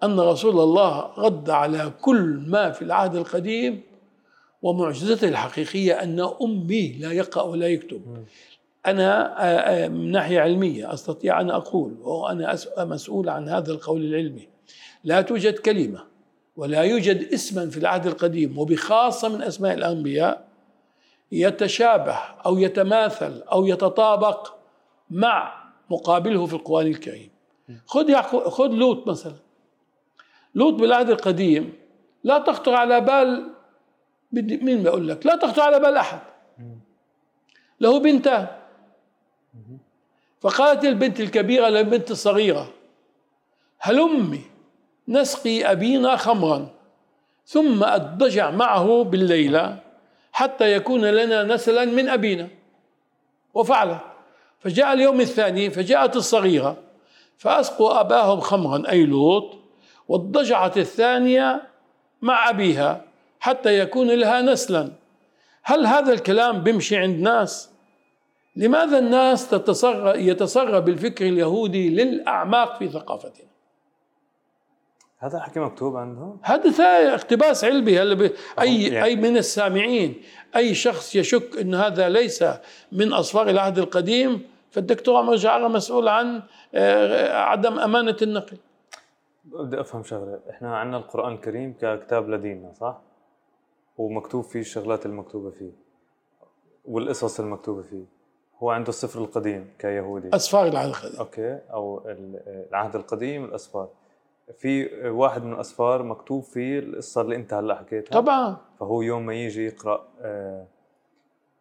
أن رسول الله رد على كل ما في العهد القديم، ومعجزته الحقيقية أن أمي لا يقرأ ولا يكتب. أنا من ناحية علمية أستطيع أن أقول، وأنا مسؤول عن هذا القول العلمي، لا توجد كلمة ولا يوجد اسما في العهد القديم وبخاصة من أسماء الأنبياء يتشابه أو يتماثل أو يتطابق مع مقابله في القرآن الكريم. خذ لوط مثلا. لوط بالعهد القديم لا تخطر على بال مين، بقول لك لا تخطر على بال أحد. له بنتان، فقالت البنت الكبيرة للبنت الصغيرة هلمي نسقي أبينا خمرا ثم أضجع معه بالليلة حتى يكون لنا نسلا من أبينا، وفعلا. فجاء اليوم الثاني فجاءت الصغيرة فأسقوا أباهم خمرا أي لوط، واضجعت الثانية مع أبيها حتى يكون لها نسلا. هل هذا الكلام بيمشي عند ناس؟ لماذا الناس يتسرب الفكر اليهودي للأعماق في ثقافتنا؟ هذا حكي مكتوب عندهم، هذا اقتباس علمي. أي من السامعين أي شخص يشك أن هذا ليس من أصفار العهد القديم، فالدكتور عمر جعارة مسؤول عن عدم أمانة النقل. بدي أفهم شغلة، إحنا عنا القرآن الكريم ككتاب لدينا صح؟ ومكتوب فيه الشغلات المكتوبة فيه والقصص المكتوبة فيه. هو عنده السفر القديم كيهودي، أسفار العهد القديم، أوكي، أو العهد القديم الأسفار. في واحد من الأسفار مكتوب فيه القصة اللي أنت هلأ حكيتها طبعا، فهو يوم ما يجي يقرأ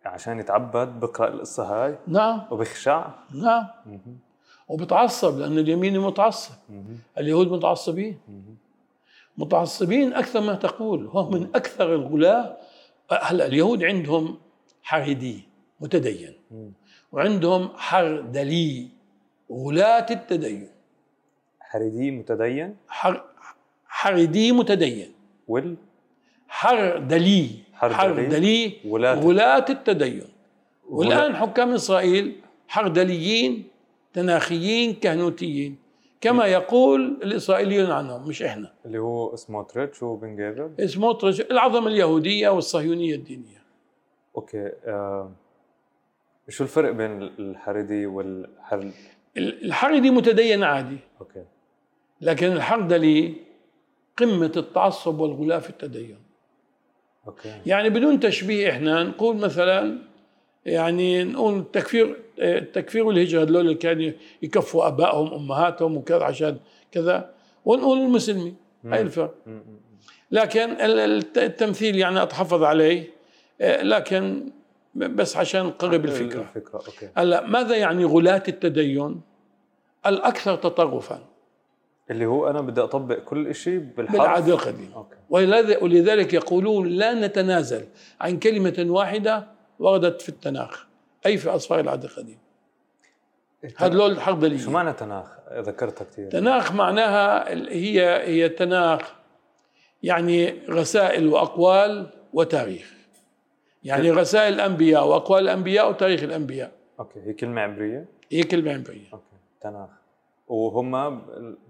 عشان يتعبد بقرأ القصة هاي. نعم. وبخشع. نعم. وبتعصب لأن اليمين متعصب. اليهود متعصبين، متعصبين أكثر ما تقول. هم من أكثر الغلاة. هلأ اليهود عندهم حردي متدين، وعندهم حردلي غلاة التدين. حردي متدين، حردي متدين، وال حردلي ولاة التدين. والآن حكام إسرائيل حردليين تناخيين كهنوتيين كما يقول الإسرائيليون عنهم، مش إحنا، اللي هو سموتريتش وبن جافير، سموتريتش العظمة اليهودية والصهيونية الدينية. أوكي، شو الفرق بين الحردي والحرد؟ الحردي متدين عادي. أوكي. لكن الحردلي قمة التعصب والغلاف التدين. أوكي. يعني بدون تشبيه إحنا نقول مثلا يعني نقول التكفير والهجرة هذول كانوا يكفوا أبائهم أمهاتهم وكذا عشان كذا، ونقول المسلمين، هاي الفرق. لكن التمثيل يعني أتحفظ عليه، لكن بس عشان نقرب الفكرة. هلا ماذا يعني غلاة التدين؟ الأكثر تطرفا، اللي هو أنا بدي أطبق كل شيء بالعهد القديم، ولذلك يقولون لا نتنازل عن كلمة واحدة وردت في التناخ، أي في أسفار العهد القديم. هذول الحردليين. شو معنى تناخ؟ ذكرتها كثير. تناخ معناها هي تناخ يعني رسائل وأقوال وتاريخ، يعني رسائل الأنبياء وأقوال الأنبياء وتاريخ الأنبياء. أوكي، هي كلمة عبرية؟ هي كلمة عبرية. أوكي، تناخ. وهم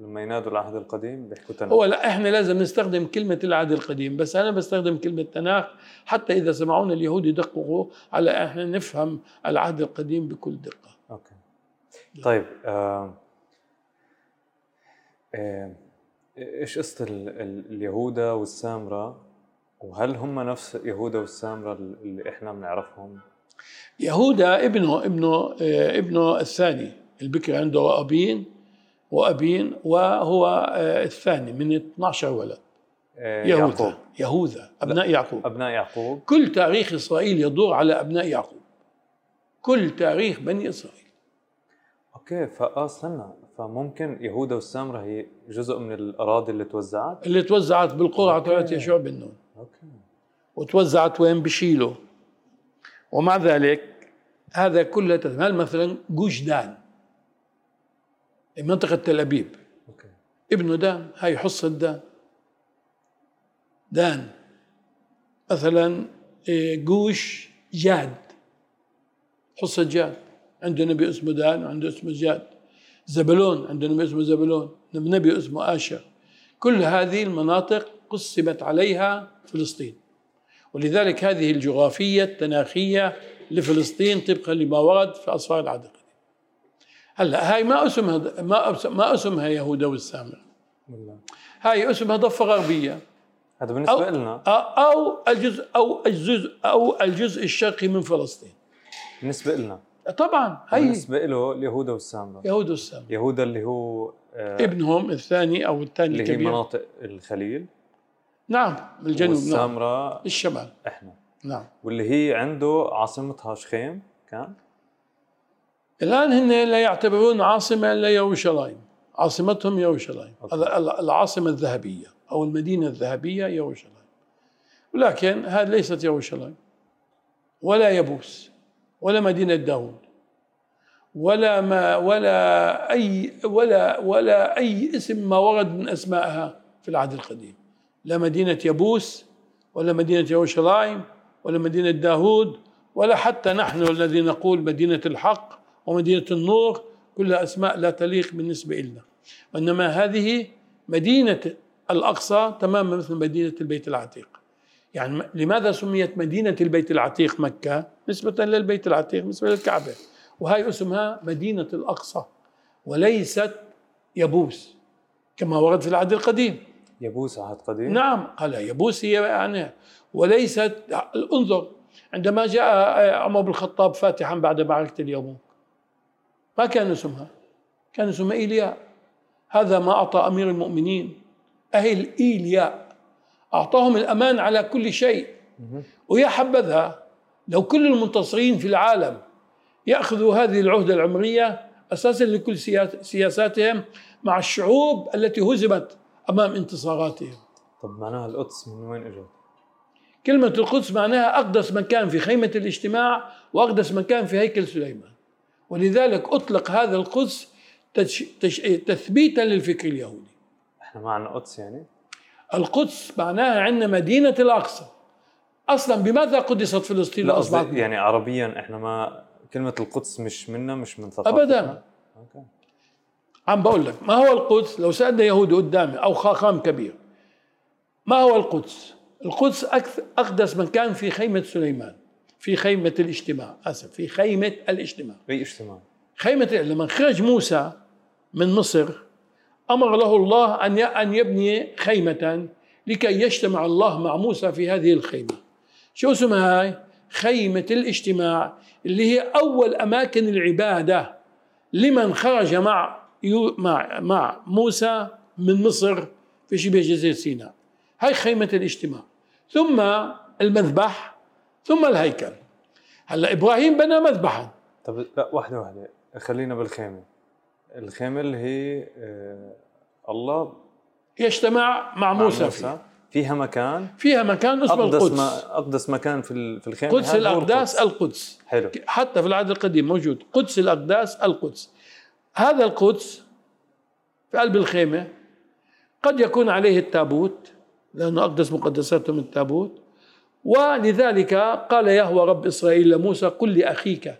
لما ينادوا العهد القديم بيحكوا تناخ. هو لا، احنا لازم نستخدم كلمة العهد القديم، بس أنا بستخدم كلمة تناخ حتى إذا سمعونا اليهود يدققوا على احنا نفهم العهد القديم بكل دقة. أوكي. طيب، إيش قصة اليهوذا والسامرة؟ وهل هم نفس يهوذا والسامرة اللي احنا بنعرفهم؟ يهوذا ابنه الثاني، البكر عنده أبين، وهو الثاني من 12 ولد. يهوذا أبناء يعقوب. كل تاريخ إسرائيل يدور على أبناء يعقوب، كل تاريخ بني إسرائيل. أوكي، فأصلا فممكن يهوذا والسامرة هي جزء من الأراضي اللي توزعت بالقرعة تبعت يشوع بن نون. أوكي. وتوزعت وين؟ بشيلو. ومع ذلك هذا كله تتمثل مثلا جوش دان، منطقة تل أبيب. أوكي. ابنه دان، هاي حصة دان مثلا. جوش جاد، حصة جاد، عنده نبي اسمه دان وعنده اسمه جاد. زبلون، عنده نبي اسمه زبلون، نبي اسمه آشر. كل هذه المناطق قسمت عليها فلسطين، ولذلك هذه الجغرافية التناخية لفلسطين طبقا لما ورد في أسفار العهد القديم. هلا هاي ما اسمها يهوذا والسامرة، هاي اسمها ضفة غربية، هذا بالنسبة لنا، أو الجزء الشرقي من فلسطين بالنسبة لنا. طبعا هي بالنسبة له يهوذا والسامرة. يهوذا اللي هو ابنهم الثاني او الثاني الكبير، اللي هي مناطق الخليل. نعم، الجنوب. والسامرة نعم، الشمال احنا. نعم. واللي هي عنده عاصمتها شخيم. كان الآن هن لا يعتبرون عاصمة إلا يوشاليم، عاصمتهم يوشاليم، العاصمة الذهبية أو المدينة الذهبية يوشاليم. ولكن هذا ليست يوشاليم ولا يبوس ولا مدينة داود ولا أي اسم ما ورد من أسمائها في العهد القديم، لا مدينة يبوس ولا مدينة يوشاليم ولا مدينة داود، ولا حتى نحن الذين نقول مدينة الحق ومدينة النور، كلها أسماء لا تليق بالنسبة لنا. وإنما هذه مدينة الأقصى تماما مثل مدينة البيت العتيق. يعني لماذا سميت مدينة البيت العتيق مكة نسبة للبيت العتيق نسبة للكعبة، وهي اسمها مدينة الأقصى وليست يبوس كما ورد في العهد القديم. يبوس عهد قديم. نعم، قال يبوس هي يعني وليست. انظر، عندما جاء عمر بن الخطاب فاتحا بعد معركة اليرموك ما كان اسمها، كان اسمها إيليا. هذا ما أعطى أمير المؤمنين أهل إيليا، أعطاهم الأمان على كل شيء. ويا حبذا لو كل المنتصرين في العالم يأخذوا هذه العهدة العمرية أساسا لكل سياساتهم مع الشعوب التي هزمت أمام انتصاراتهم. طب معناها القدس من وين إجت؟ كلمة القدس معناها أقدس مكان في خيمة الاجتماع وأقدس مكان في هيكل سليمان، ولذلك أطلق هذا القدس تثبيتا للفكر اليهودي. إحنا ما عنا قدس يعني؟ القدس معناها عندنا مدينة الأقصى. أصلا بماذا قدست فلسطين؟ لا أصبحت يعني عربيا إحنا ما كلمة القدس مش منا، مش من ثقافتنا أبدا. أوكي. عم بقول لك ما هو القدس. لو سألنا يهود قدامي أو خاخام كبير ما هو القدس، القدس أقدس من كان في خيمة سليمان، في خيمة الاجتماع، آسف في خيمة الاجتماع. أي اجتماع؟ خيمة. لما خرج موسى من مصر أمر له الله أن يبني خيمة لكي يجتمع الله مع موسى في هذه الخيمة. شو اسمها هاي؟ خيمة الاجتماع، اللي هي أول أماكن العبادة لمن خرج مع موسى من مصر في شبه جزيرة سيناء. هاي خيمة الاجتماع، ثم المذبح، ثم الهيكل. هلا إبراهيم بنى مذبحا. طب لا، واحدة واحدة، خلينا بالخيمة. الخيمة اللي هي الله يجتمع مع موسى فيه. فيها مكان اسمه القدس. أقدس مكان في الخيمة قدس الأقداس، القدس. حلو. حتى في العهد القديم موجود قدس الأقداس، القدس. هذا القدس في قلب الخيمة، قد يكون عليه التابوت لأنه أقدس مقدساتهم التابوت. ولذلك قال يهوه رب إسرائيل لموسى قل لأخيك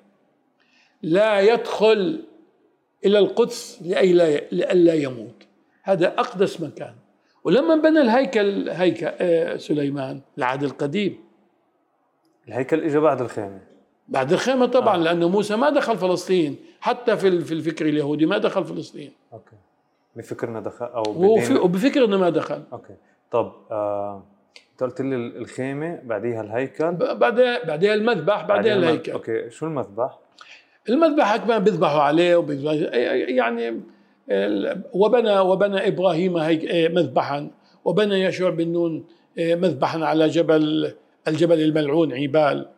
لا يدخل إلى القدس لئلا يموت. هذا أقدس مكان. ولما بنى الهيكل، هيكل سليمان العهد القديم، الهيكل إجا بعد الخيمة. بعد الخيمة طبعا. لأنه موسى ما دخل فلسطين، حتى في الفكر اليهودي ما دخل فلسطين. أوكي. بفكرنا دخل أو وبفكرنا ما دخل. أوكي. طب قلت لي الخيمة، بعديها الهيكل، بعديها المذبح، بعديها الهيكل. أوكي. شو المذبح؟ المذبح كمان بيذبحوا عليه يعني وبنى إبراهيم مذبحا، وبنى يشوع بن نون مذبحا على الجبل الملعون عبال.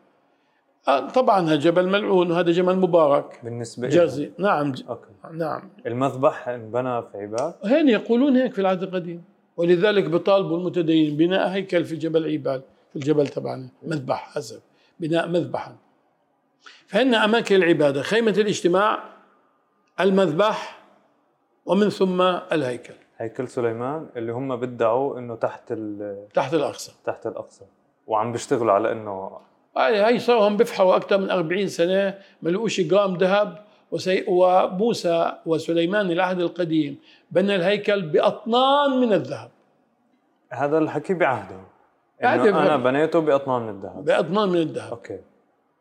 طبعا هذا جبل ملعون وهذا جبل مبارك بالنسبة جرزي. نعم. أوكي. نعم. المذبح انبنى في عبال، هين يقولون هيك في العهد القديم، ولذلك بيطالبوا المتدينين بناء هيكل في جبل عبال، في الجبل تبعنا مذبح أسف، بناء مذبحا. فهن أماكن العبادة، خيمة الاجتماع، المذبح، ومن ثم الهيكل، هيكل سليمان اللي هم بدعوا انه تحت الأقصى وعم بيشتغلوا على انه هاي صاروا هم بيفحوا اكثر من 40 سنة ما لقوش جرام ذهب. وموسى وسليمان العهد القديم بنى الهيكل بأطنان من الذهب. هذا الحكي بعهدهم انه انا بنيته بأطنان من الذهب. اوكي.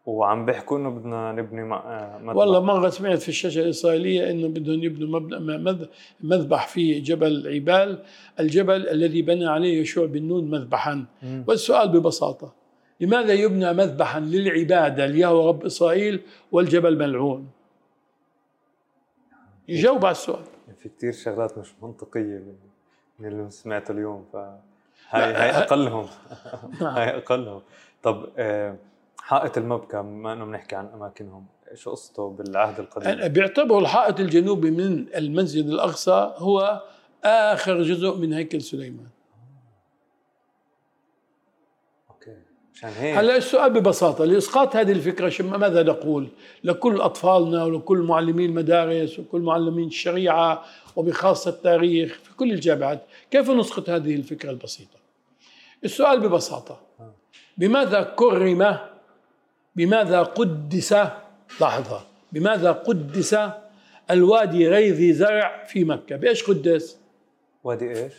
وعم بيحكوا انه بدنا نبني مذبح. والله مره سمعت في الشاشه الاسرائيليه انه بدهم يبنوا مذبح في جبل عبال، الجبل الذي بنى عليه يشوع بن نون مذبحا. والسؤال ببساطه، لماذا يبنى مذبحا للعباده ليهوه رب اسرائيل والجبل ملعون؟ يجاوب على السؤال. في كثير شغلات مش منطقيه من اللي سمعته اليوم، هاي اقلهم. هاي اقلهم. طب حائط المبكى، ما انه بنحكي عن اماكنهم، شو قصته بالعهد القديم؟ بيعتبروا الحائط الجنوبي من المسجد الاقصى هو اخر جزء من هيكل سليمان. اوكي. عشان هيك هلا السؤال ببساطه، لاسقاط هذه الفكره ماذا نقول لكل اطفالنا ولكل معلمي المدارس وكل معلمين الشريعه وبخاصه التاريخ في كل الجامعات؟ كيف نسقط هذه الفكره البسيطه؟ السؤال ببساطه، بماذا كرم، بماذا قدس، لحظة، بماذا قدس الوادي غير ذي زرع في مكة؟ بإيش قدس؟ وادي إيش؟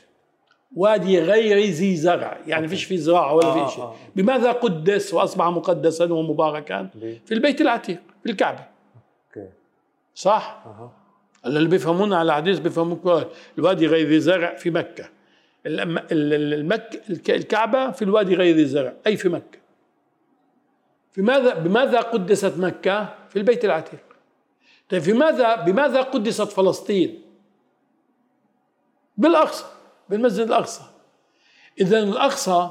وادي غير ذي زرع، يعني فيش في زراعة ولا في شيء. بماذا قدس وأصبح مقدسا ومباركا؟ في البيت العتيق، في الكعبة. أوكي. صح؟ اللي بيفهمون على الحديث بيفهموا الوادي غير ذي زرع في مكة، الكعبة في الوادي غير ذي زرع، أي في مكة. بماذا قدست مكة؟ في البيت العتيق. طيب بماذا قدست فلسطين؟ بالأقصى، بالمسجد الأقصى. إذن الأقصى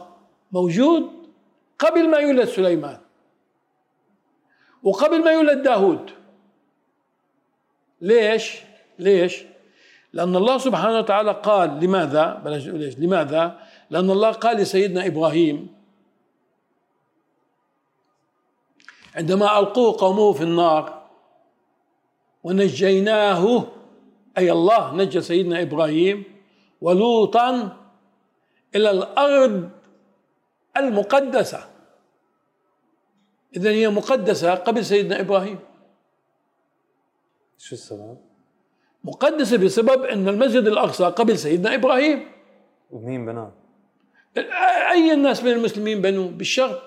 موجود قبل ما يولد سليمان وقبل ما يولد داود. ليش؟ لأن الله سبحانه وتعالى قال لماذا؟ بلاش ليش، لماذا؟ لأن الله قال لسيدنا إبراهيم عندما ألقوه قومه في النار ونجيناه، أي الله نجى سيدنا إبراهيم ولوطا إلى الأرض المقدسة. إذن هي مقدسة قبل سيدنا إبراهيم. شو السبب؟ مقدسة بسبب أن المسجد الأقصى قبل سيدنا إبراهيم. ومين بناه؟ أي الناس من المسلمين بنوا بالشرط.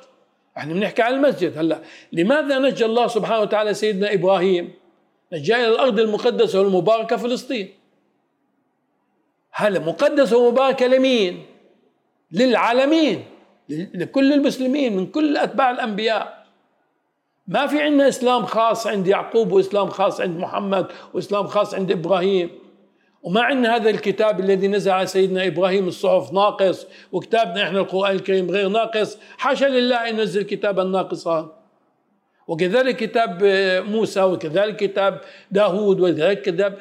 احنا بنحكي عن المسجد هلا. لماذا نجى الله سبحانه وتعالى سيدنا إبراهيم؟ نجاه إلى الأرض المقدسة والمباركة فلسطين. هلا مقدسة ومباركة لمين؟ للعالمين، لكل المسلمين من كل أتباع الأنبياء. ما في عندنا إسلام خاص عند يعقوب وإسلام خاص عند محمد وإسلام خاص عند إبراهيم، وما عندنا هذا الكتاب الذي نزل على سيدنا إبراهيم الصحف ناقص وكتابنا إحنا القرآن الكريم غير ناقص. حاشا لله أن ينزل كتابا ناقصا. وكذلك كتاب موسى وكذلك كتاب داود وكذلك كتاب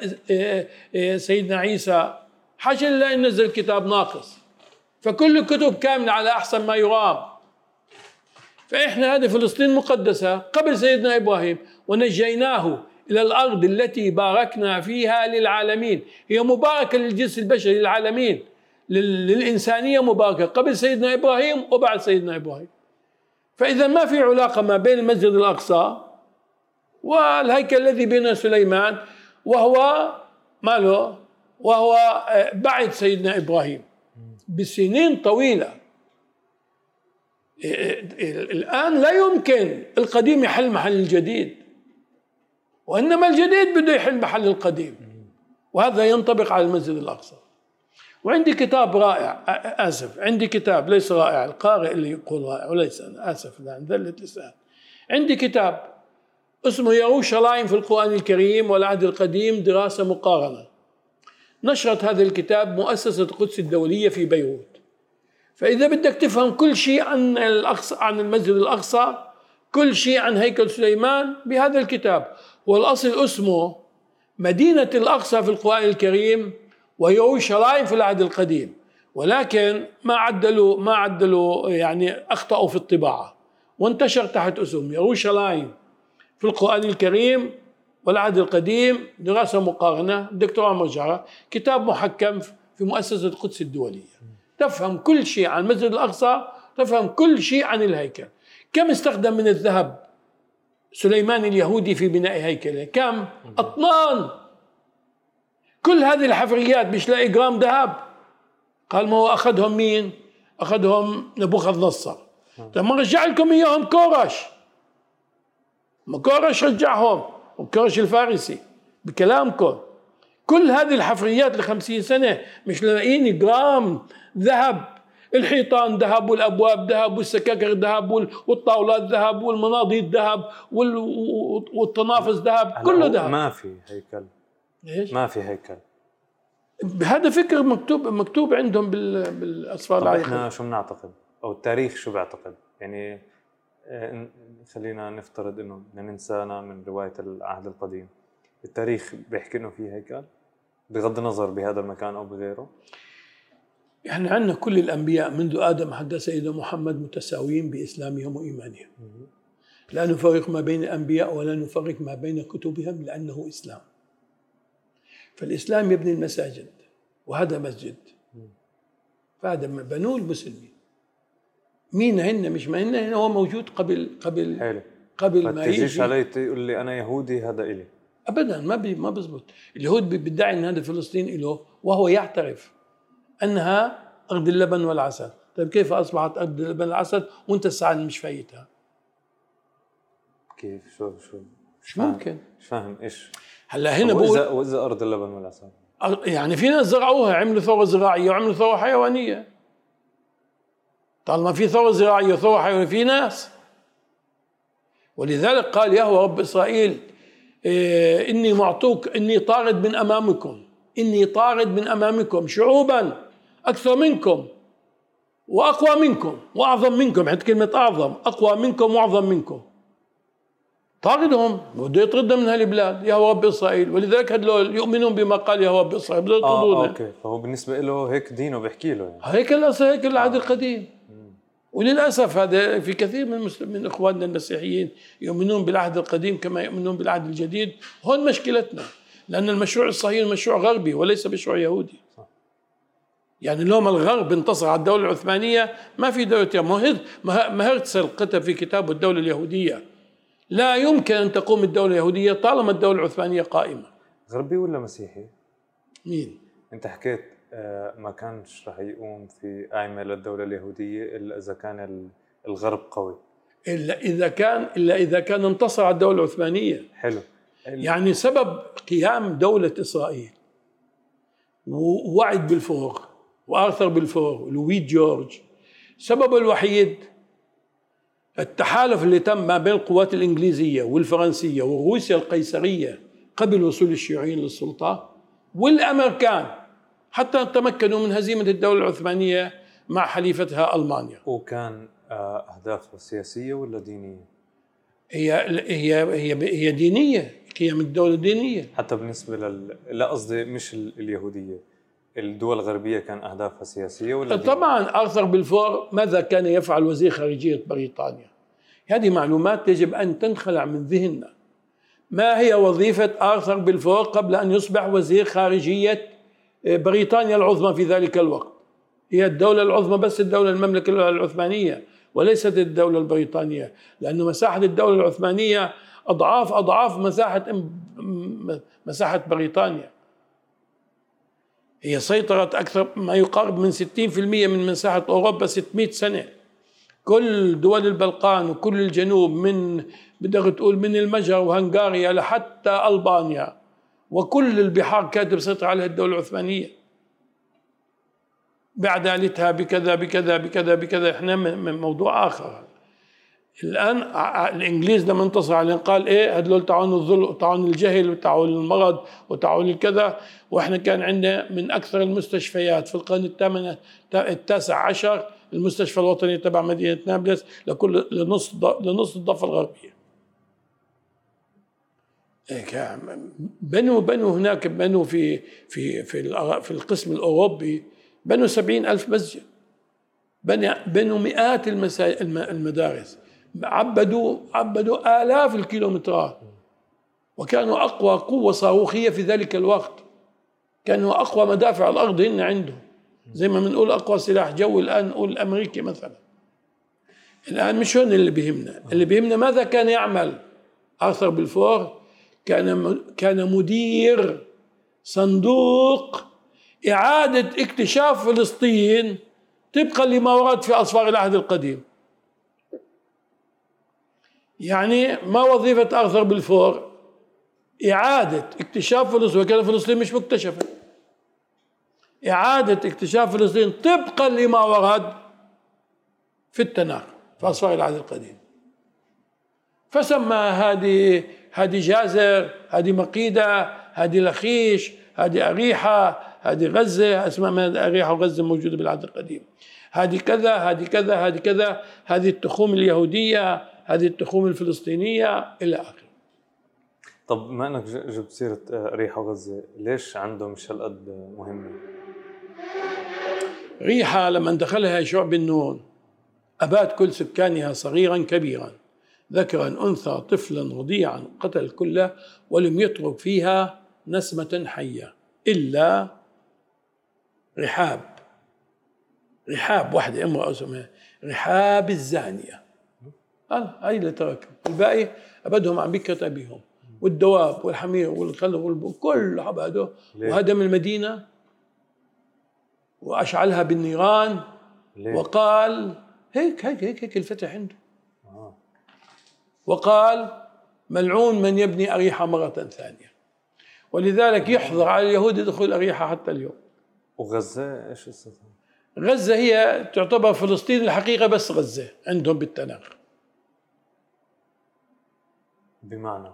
سيدنا عيسى، حاشا لله أن ينزل كتاب ناقص. فكل الكتب كاملة على أحسن ما يرام. فإحنا هذه فلسطين مقدسة قبل سيدنا إبراهيم، ونجيناه إلى الأرض التي باركنا فيها للعالمين. هي مباركة للجنس البشري، للعالمين، للإنسانية مباركة قبل سيدنا إبراهيم وبعد سيدنا إبراهيم. فإذا ما في علاقة ما بين المسجد الأقصى والهيكل الذي بين سليمان وهو بعد سيدنا إبراهيم بسنين طويلة. الآن لا يمكن القديم يحل محل الجديد، وإنما الجديد بده يحل محل القديم، وهذا ينطبق على المسجد الأقصى. وعندي كتاب رائع، آسف، عندي كتاب ليس رائع، القارئ اللي يقول رائع وليس أنا، آسف، أنا ذلت لسان. عندي كتاب اسمه يوشاليم في القرآن الكريم والعهد القديم، دراسة مقارنة. نشرت هذا الكتاب مؤسسة القدس الدولية في بيروت. فإذا بدك تفهم كل شيء عن الأقصى، عن المسجد الأقصى، كل شيء عن هيكل سليمان بهذا الكتاب. والأصل اسمه مدينة الأقصى في القرآن الكريم ويوشلايم في العهد القديم، ولكن ما عدلوا يعني أخطأوا في الطباعة، وانتشر تحت اسم يوشلايم في القرآن الكريم والعهد القديم، دراسة مقارنة، دكتور عمر جعارة، كتاب محكم في مؤسسة القدس الدولية. تفهم كل شيء عن المسجد الأقصى، تفهم كل شيء عن الهيكل. كم استخدم من الذهب سليمان اليهودي في بناء هيكله؟ كم؟ أطنان. كل هذه الحفريات مش لاقي جرام ذهب. قال ما هو أخذهم مين؟ أخذهم نبوخذ نصر. طب ما رجع لكم إياهم كورش؟ ما كورش رجعهم، وكورش الفارسي بكلامكم. كل هذه الحفريات ل50 سنة مش لاقيين جرام ذهب. الحيطان ذهب، والأبواب ذهب، والسكاكر ذهب، والطاولات ذهب، والمناضيد ذهب، والتنافس ذهب، كله ذهب. ما في هيكل. ليش؟ ما في هيكل. هذا فكر مكتوب عندهم بالأسفار العريقة. طب احنا شو بنعتقد؟ أو التاريخ شو بيعتقد؟ يعني خلينا نفترض إنه ننسانا من رواية العهد القديم. التاريخ بيحكي إنه في هيكل بغض النظر بهذا المكان أو بغيره. يعني عندنا كل الأنبياء منذ آدم حتى سيدنا محمد متساويين بإسلامهم وإيمانهم. لا نفرق ما بين الأنبياء ولا نفرق ما بين كتبهم، لأنه إسلام. فالإسلام يبني المساجد، وهذا مسجد، فهذا بنوه المسلمين. مين هن؟ مش ما هن، هو موجود قبل ما يجي. فتجيش علي تقول لي أنا يهودي هذا إلي، أبدا ما بزبط. اليهود بيدعي أن هذا فلسطين إله، وهو يعترف أنها أرض اللبن والعسل. طيب كيف أصبحت أرض اللبن والعسل وأنت الساعة مش فايتها؟ كيف؟ شو ممكن؟ مش فاهم إيش هلا هنا بقول. وإذا أرض اللبن والعسل يعني في ناس زرعوها، عملوا ثورة زراعية وعملوا ثورة حيوانية. طالما في ثورة زراعية وثورة حيوانية في ناس. ولذلك قال يهوه رب إسرائيل إني معطوك، إني طارد من أمامكم، إني طارد من أمامكم شعوبا أكثر منكم وأقوى منكم وأعظم منكم. عند كلمة أعظم، أقوى منكم وأعظم منكم. طاردهم، بده يطردهم من هالبلاد يهوه رب إسرائيل. ولذلك هدول يؤمنون بما قال يهوه رب إسرائيل، بده يطردونه. أوكي، فهو بالنسبة له هيك دينه بيحكي له يعني. هيك العهد القديم. وللأسف هذا في كثير من إخواننا المسيحيين يؤمنون بالعهد القديم كما يؤمنون بالعهد الجديد. هون مشكلتنا، لأن المشروع الصهيوني مشروع غربي وليس مشروع يهودي. يعني لو ما الغرب انتصر على الدولة العثمانية ما في دولة. هرتزل كتب في كتابه الدولة اليهودية لا يمكن أن تقوم الدولة اليهودية طالما الدولة العثمانية قائمة. غربي ولا مسيحي؟ مين؟ أنت حكيت ما كانش رح يقوم في قائمة للدولة اليهودية إلا إذا كان الغرب قوي، إلا إذا كان انتصر على الدولة العثمانية. حلو. يعني سبب قيام دولة إسرائيل ووعد بالفور وآرثر بالفور لوي جورج، سبب الوحيد التحالف اللي تم ما بين القوات الإنجليزية والفرنسية وروسيا القيصرية قبل وصول الشيوعيين للسلطة والأمريكان حتى تمكنوا من هزيمة الدولة العثمانية مع حليفتها ألمانيا. وكان أهدافه سياسية ولا دينية؟ هي دينية، قيام الدولة دينية. حتى بالنسبة لا قصدي مش اليهودية، الدول الغربية كان أهدافها سياسية ولا دينية؟ طبعا آرثر بالفور ماذا كان يفعل وزير خارجية بريطانيا؟ هذه معلومات يجب أن تنخلع من ذهننا. ما هي وظيفة آرثر بالفور قبل أن يصبح وزير خارجية بريطانيا العظمى في ذلك الوقت؟ هي الدولة العظمى بس الدولة المملكة العثمانية وليست الدولة البريطانية، لأن مساحة الدولة العثمانية أضعاف مساحة بريطانيا. هي سيطرت أكثر ما يقارب من 60% من مساحة أوروبا 600 سنة. كل دول البلقان وكل الجنوب من بدك تقول من المجر وهنغاريا لحتى ألبانيا وكل البحار كانت بسيطرة عليها الدولة العثمانية بعدالتها بكذا بكذا بكذا بكذا. احنا من موضوع اخر الان. الانجليز لما انتصر علينا قال ايه هدول تعاون الظلم وتعاون الجهل وتعاون المرض وتعاون الكذا، واحنا كان عندنا من اكثر المستشفيات في القرن التاسع عشر المستشفى الوطني تبع مدينه نابلس لنص الضفه الغربيه. بنوا هناك، بنوا في القسم الاوروبي بنوا 70,000 مسجد، بنوا مئات المدارس، عبدوا آلاف الكيلومترات، وكانوا أقوى قوة صاروخية في ذلك الوقت. كانوا أقوى مدافع الأرض هن عندهم، زي ما بنقول أقوى سلاح جوي الآن نقول الأمريكي مثلا. الآن مش هون اللي بيهمنا، اللي بيهمنا ماذا كان يعمل آرثر بالفور. كان مدير صندوق إعادة اكتشاف فلسطين طبقا لما ورد في أسفار العهد القديم. يعني ما وظيفة آرثر بالفور؟ إعادة اكتشاف فلسطين، وكان فلسطين مش مكتشفة. إعادة اكتشاف فلسطين طبقا لما ورد في التناخ في أسفار العهد القديم. فسمى هذه جازر، هذه مقيدة، هذه لخيش، هذه أريحا، هذه غزة. اسمها من أريحا وغزة موجودة بالعهد القديم. هذه كذا هذه كذا هذه كذا، هذه التخوم اليهودية، هذه التخوم الفلسطينية إلى آخره. طب ما أنك جبت سيرة أريحا وغزة، ليش عندهم مش هالقد مهمة؟ أريحا لما دخلها شعب النون أبات كل سكانها صغيرا كبيرا ذكرا أنثى طفلا رضيعا قتل كله ولم يترك فيها نسمة حية إلا رحاب واحدة، امرأة اسمها رحاب الزانية. هاي اللي تركت، الباقي أبدهم عن بكرة أبيهم، والدواب والحمير والخلف كل عبده، وهدم المدينة وأشعلها بالنيران. ليه؟ وقال هيك هيك هيك, هيك الفتح عنده. وقال ملعون من يبني أريحا مرة ثانية. ولذلك يحظر على اليهود يدخل أريحا حتى اليوم. وغزة إيش قصتها؟ غزة هي تعتبر فلسطين الحقيقة، بس غزة عندهم بالتناخ. بمعنى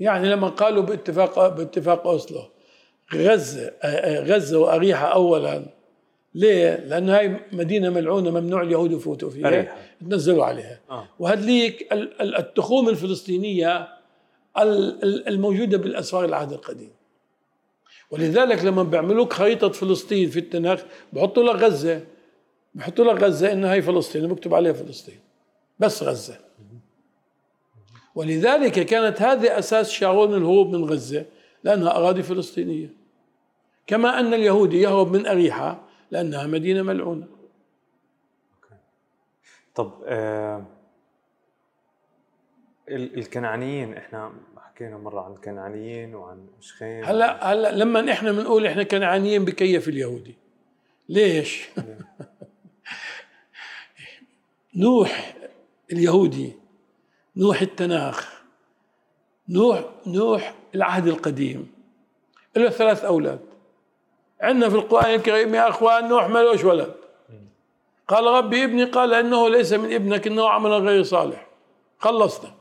يعني لما قالوا باتفاق أوسلو غزة وأريحا أولا، ليه؟ لأن هاي مدينة ملعونة ممنوع اليهود يفوتوا فيها أريحا. تنزلوا عليها وهدليك التخوم الفلسطينية الموجودة بالأسفار العهد القديم. ولذلك لما بيعملوك خريطة فلسطين في التناخ بحطوا لك غزة إن هاي فلسطين مكتوب عليها فلسطين، بس غزة. ولذلك كانت هذه أساس شارون الهروب من غزة، لأنها أراضي فلسطينية. كما أن اليهودي يهرب من أريحا لأنها مدينة ملعونة. طب الكنعانيين، احنا حكينا مرة عن الكنعانيين وعن شخيم. هلا لما احنا بنقول احنا كنعانيين بكيف اليهودي، ليش؟ نوح اليهودي، نوح التناخ، نوح العهد القديم، له 3 أولاد. عندنا في القرآن الكريم يا اخوان نوح ملوش ولد، قال ربي ابني قال انه ليس من ابنك انه عمل غير صالح. خلصنا.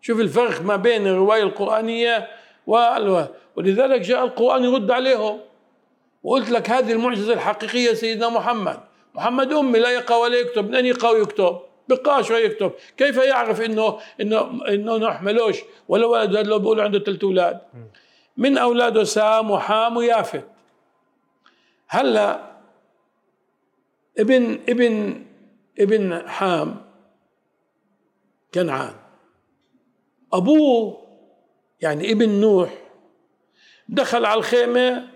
شوف الفرق ما بين الرواية القرآنية ولذلك جاء القرآن يرد عليهم. وقلت لك هذه المعجزة الحقيقية سيدنا محمد. محمد أمي لا يقرأ ولا يكتب، من أن يقرأ ويكتب؟ بقاش ويكتب، كيف يعرف إنه نوح ملوش ولا ولد؟ هذا لو بقول عنده 3 أولاد، من أولاده سام وحام ويافت. هلا ابن حام كنعان أبوه يعني ابن نوح دخل على الخيمة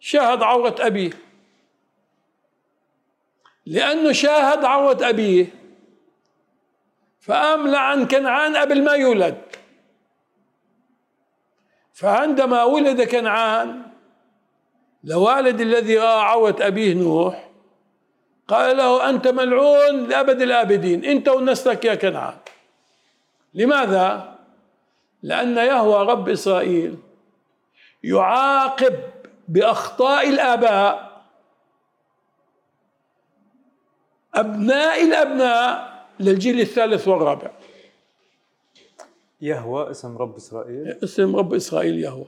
شاهد عورة أبيه، لأنه شاهد عورة أبيه فقام لعن كنعان قبل ما يولد. فعندما ولد كنعان لوالد الذي رأى عورة أبيه نوح قال له أنت ملعون لأبد الآبدين، أنت ونسلك يا كنعان. لماذا؟ لأن يهوى رب إسرائيل يعاقب بأخطاء الآباء أبناء الأبناء للجيل 3 و4. يهوى اسم رب إسرائيل، اسم رب إسرائيل يهوى.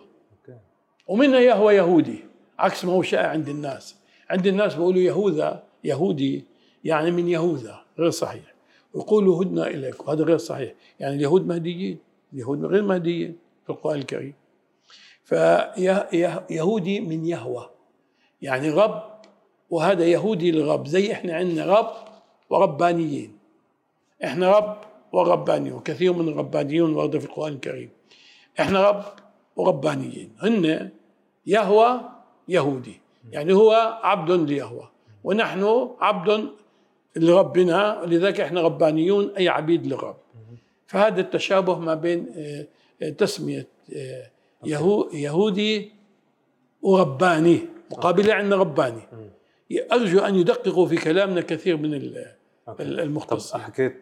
ومنها يهوى يهودي عكس ما هو شائع عند الناس. عند الناس بيقولوا يهوذا يهودي يعني من يهوذا، غير صحيح. ويقولوا هدنا إليك، وهذا غير صحيح. يعني اليهود مهديين، اليهود غير مهديين في القرآن الكريم. فيهودي من يهوى يعني رب، وهذا يهودي للرب. زي احنا عندنا رب وربانيين، احنا رب وربانيون. كثير من الربانيون ورد في القرآن الكريم. احنا رب وربانيين، هن يهوى يهودي يعني هو عبد ليهوى، ونحن عبد لربنا، لذلك احنا ربانيون اي عبيد للرب. فهذا التشابه ما بين تسميه يهودي ورباني مقابل عندنا رباني. ارجو ان يدققوا في كلامنا كثير من المختصين.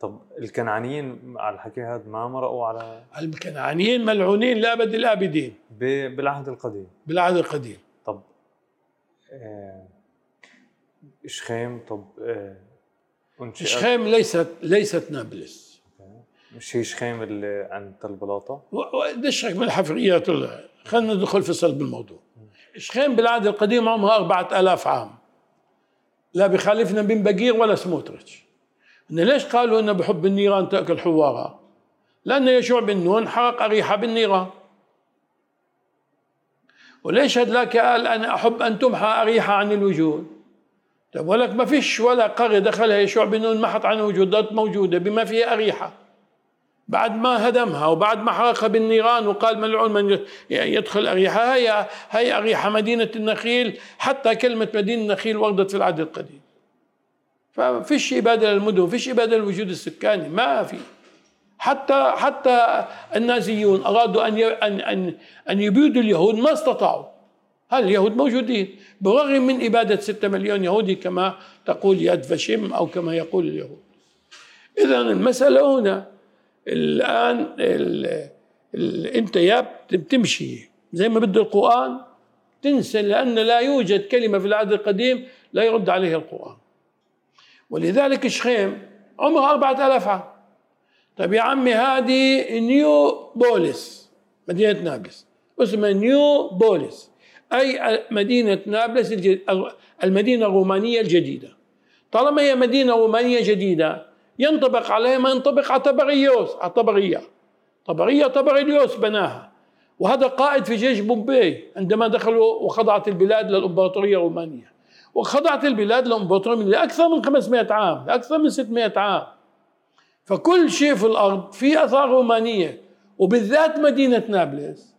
طب الكنعانيين على الحكي هذا ما مرقوا على الكنعانيين ملعونين لابد الابدين بالعهد القديم. بالعهد القديم. طب شخيم، طب شخيم ليست نابلس. مش هي شخيم اللي عند البلاطه؟ دشك من الحفريات. خلينا ندخل في صلب الموضوع. شخيم بالعهد القديم عمرها 4000 عام، لا بخالفنا بين بقير ولا سموتريتش. إن ليش قالوا إنه بحب النيران تأكل حوارها؟ لأن يشوع بن نون حرق أريحا بالنيران. وليش هدلاك قال أنا أحب أن تمحى أريحا عن الوجود؟ طب ولك ما فيش ولا قرية دخلها يشوع بن نون محط عن وجودات موجودة بما فيها أريحة، بعد ما هدمها وبعد ما حرقها بالنيران وقال ملعون من يدخل أريحة. هي أريحة مدينة النخيل، حتى كلمة مدينة النخيل وردت في العهد القديم. ففيش إبادة للمدن، فيش إبادة للوجود السكاني، ما في. حتى النازيون أرادوا أن يبيدوا اليهود ما استطاعوا. هل اليهود موجودين برغم من إبادة 6 مليون يهودي كما تقول يد فشم أو كما يقول اليهود. إذن المسألة هنا الآن أنت بتمشي زي ما بده القرآن، تنسى لأن لا يوجد كلمة في العهد القديم لا يرد عليها القرآن. ولذلك شخيم عمرها 4000 عام. طيب يا عمي هذه نيو بوليس مدينة نابلس، اسمها نيو بوليس أي مدينة نابلس المدينة الرومانية الجديدة. طالما هي مدينة رومانية جديدة ينطبق عليها ما ينطبق على طبريوس بناها، وهذا قائد في جيش بومبي عندما دخلوا وخضعت البلاد للإمبراطورية الرومانية. وخضعت البلاد للإمبراطورية لأكثر من 500 عام، لأكثر من 600 عام. فكل شيء في الأرض فيه أثار رومانية، وبالذات مدينة نابلس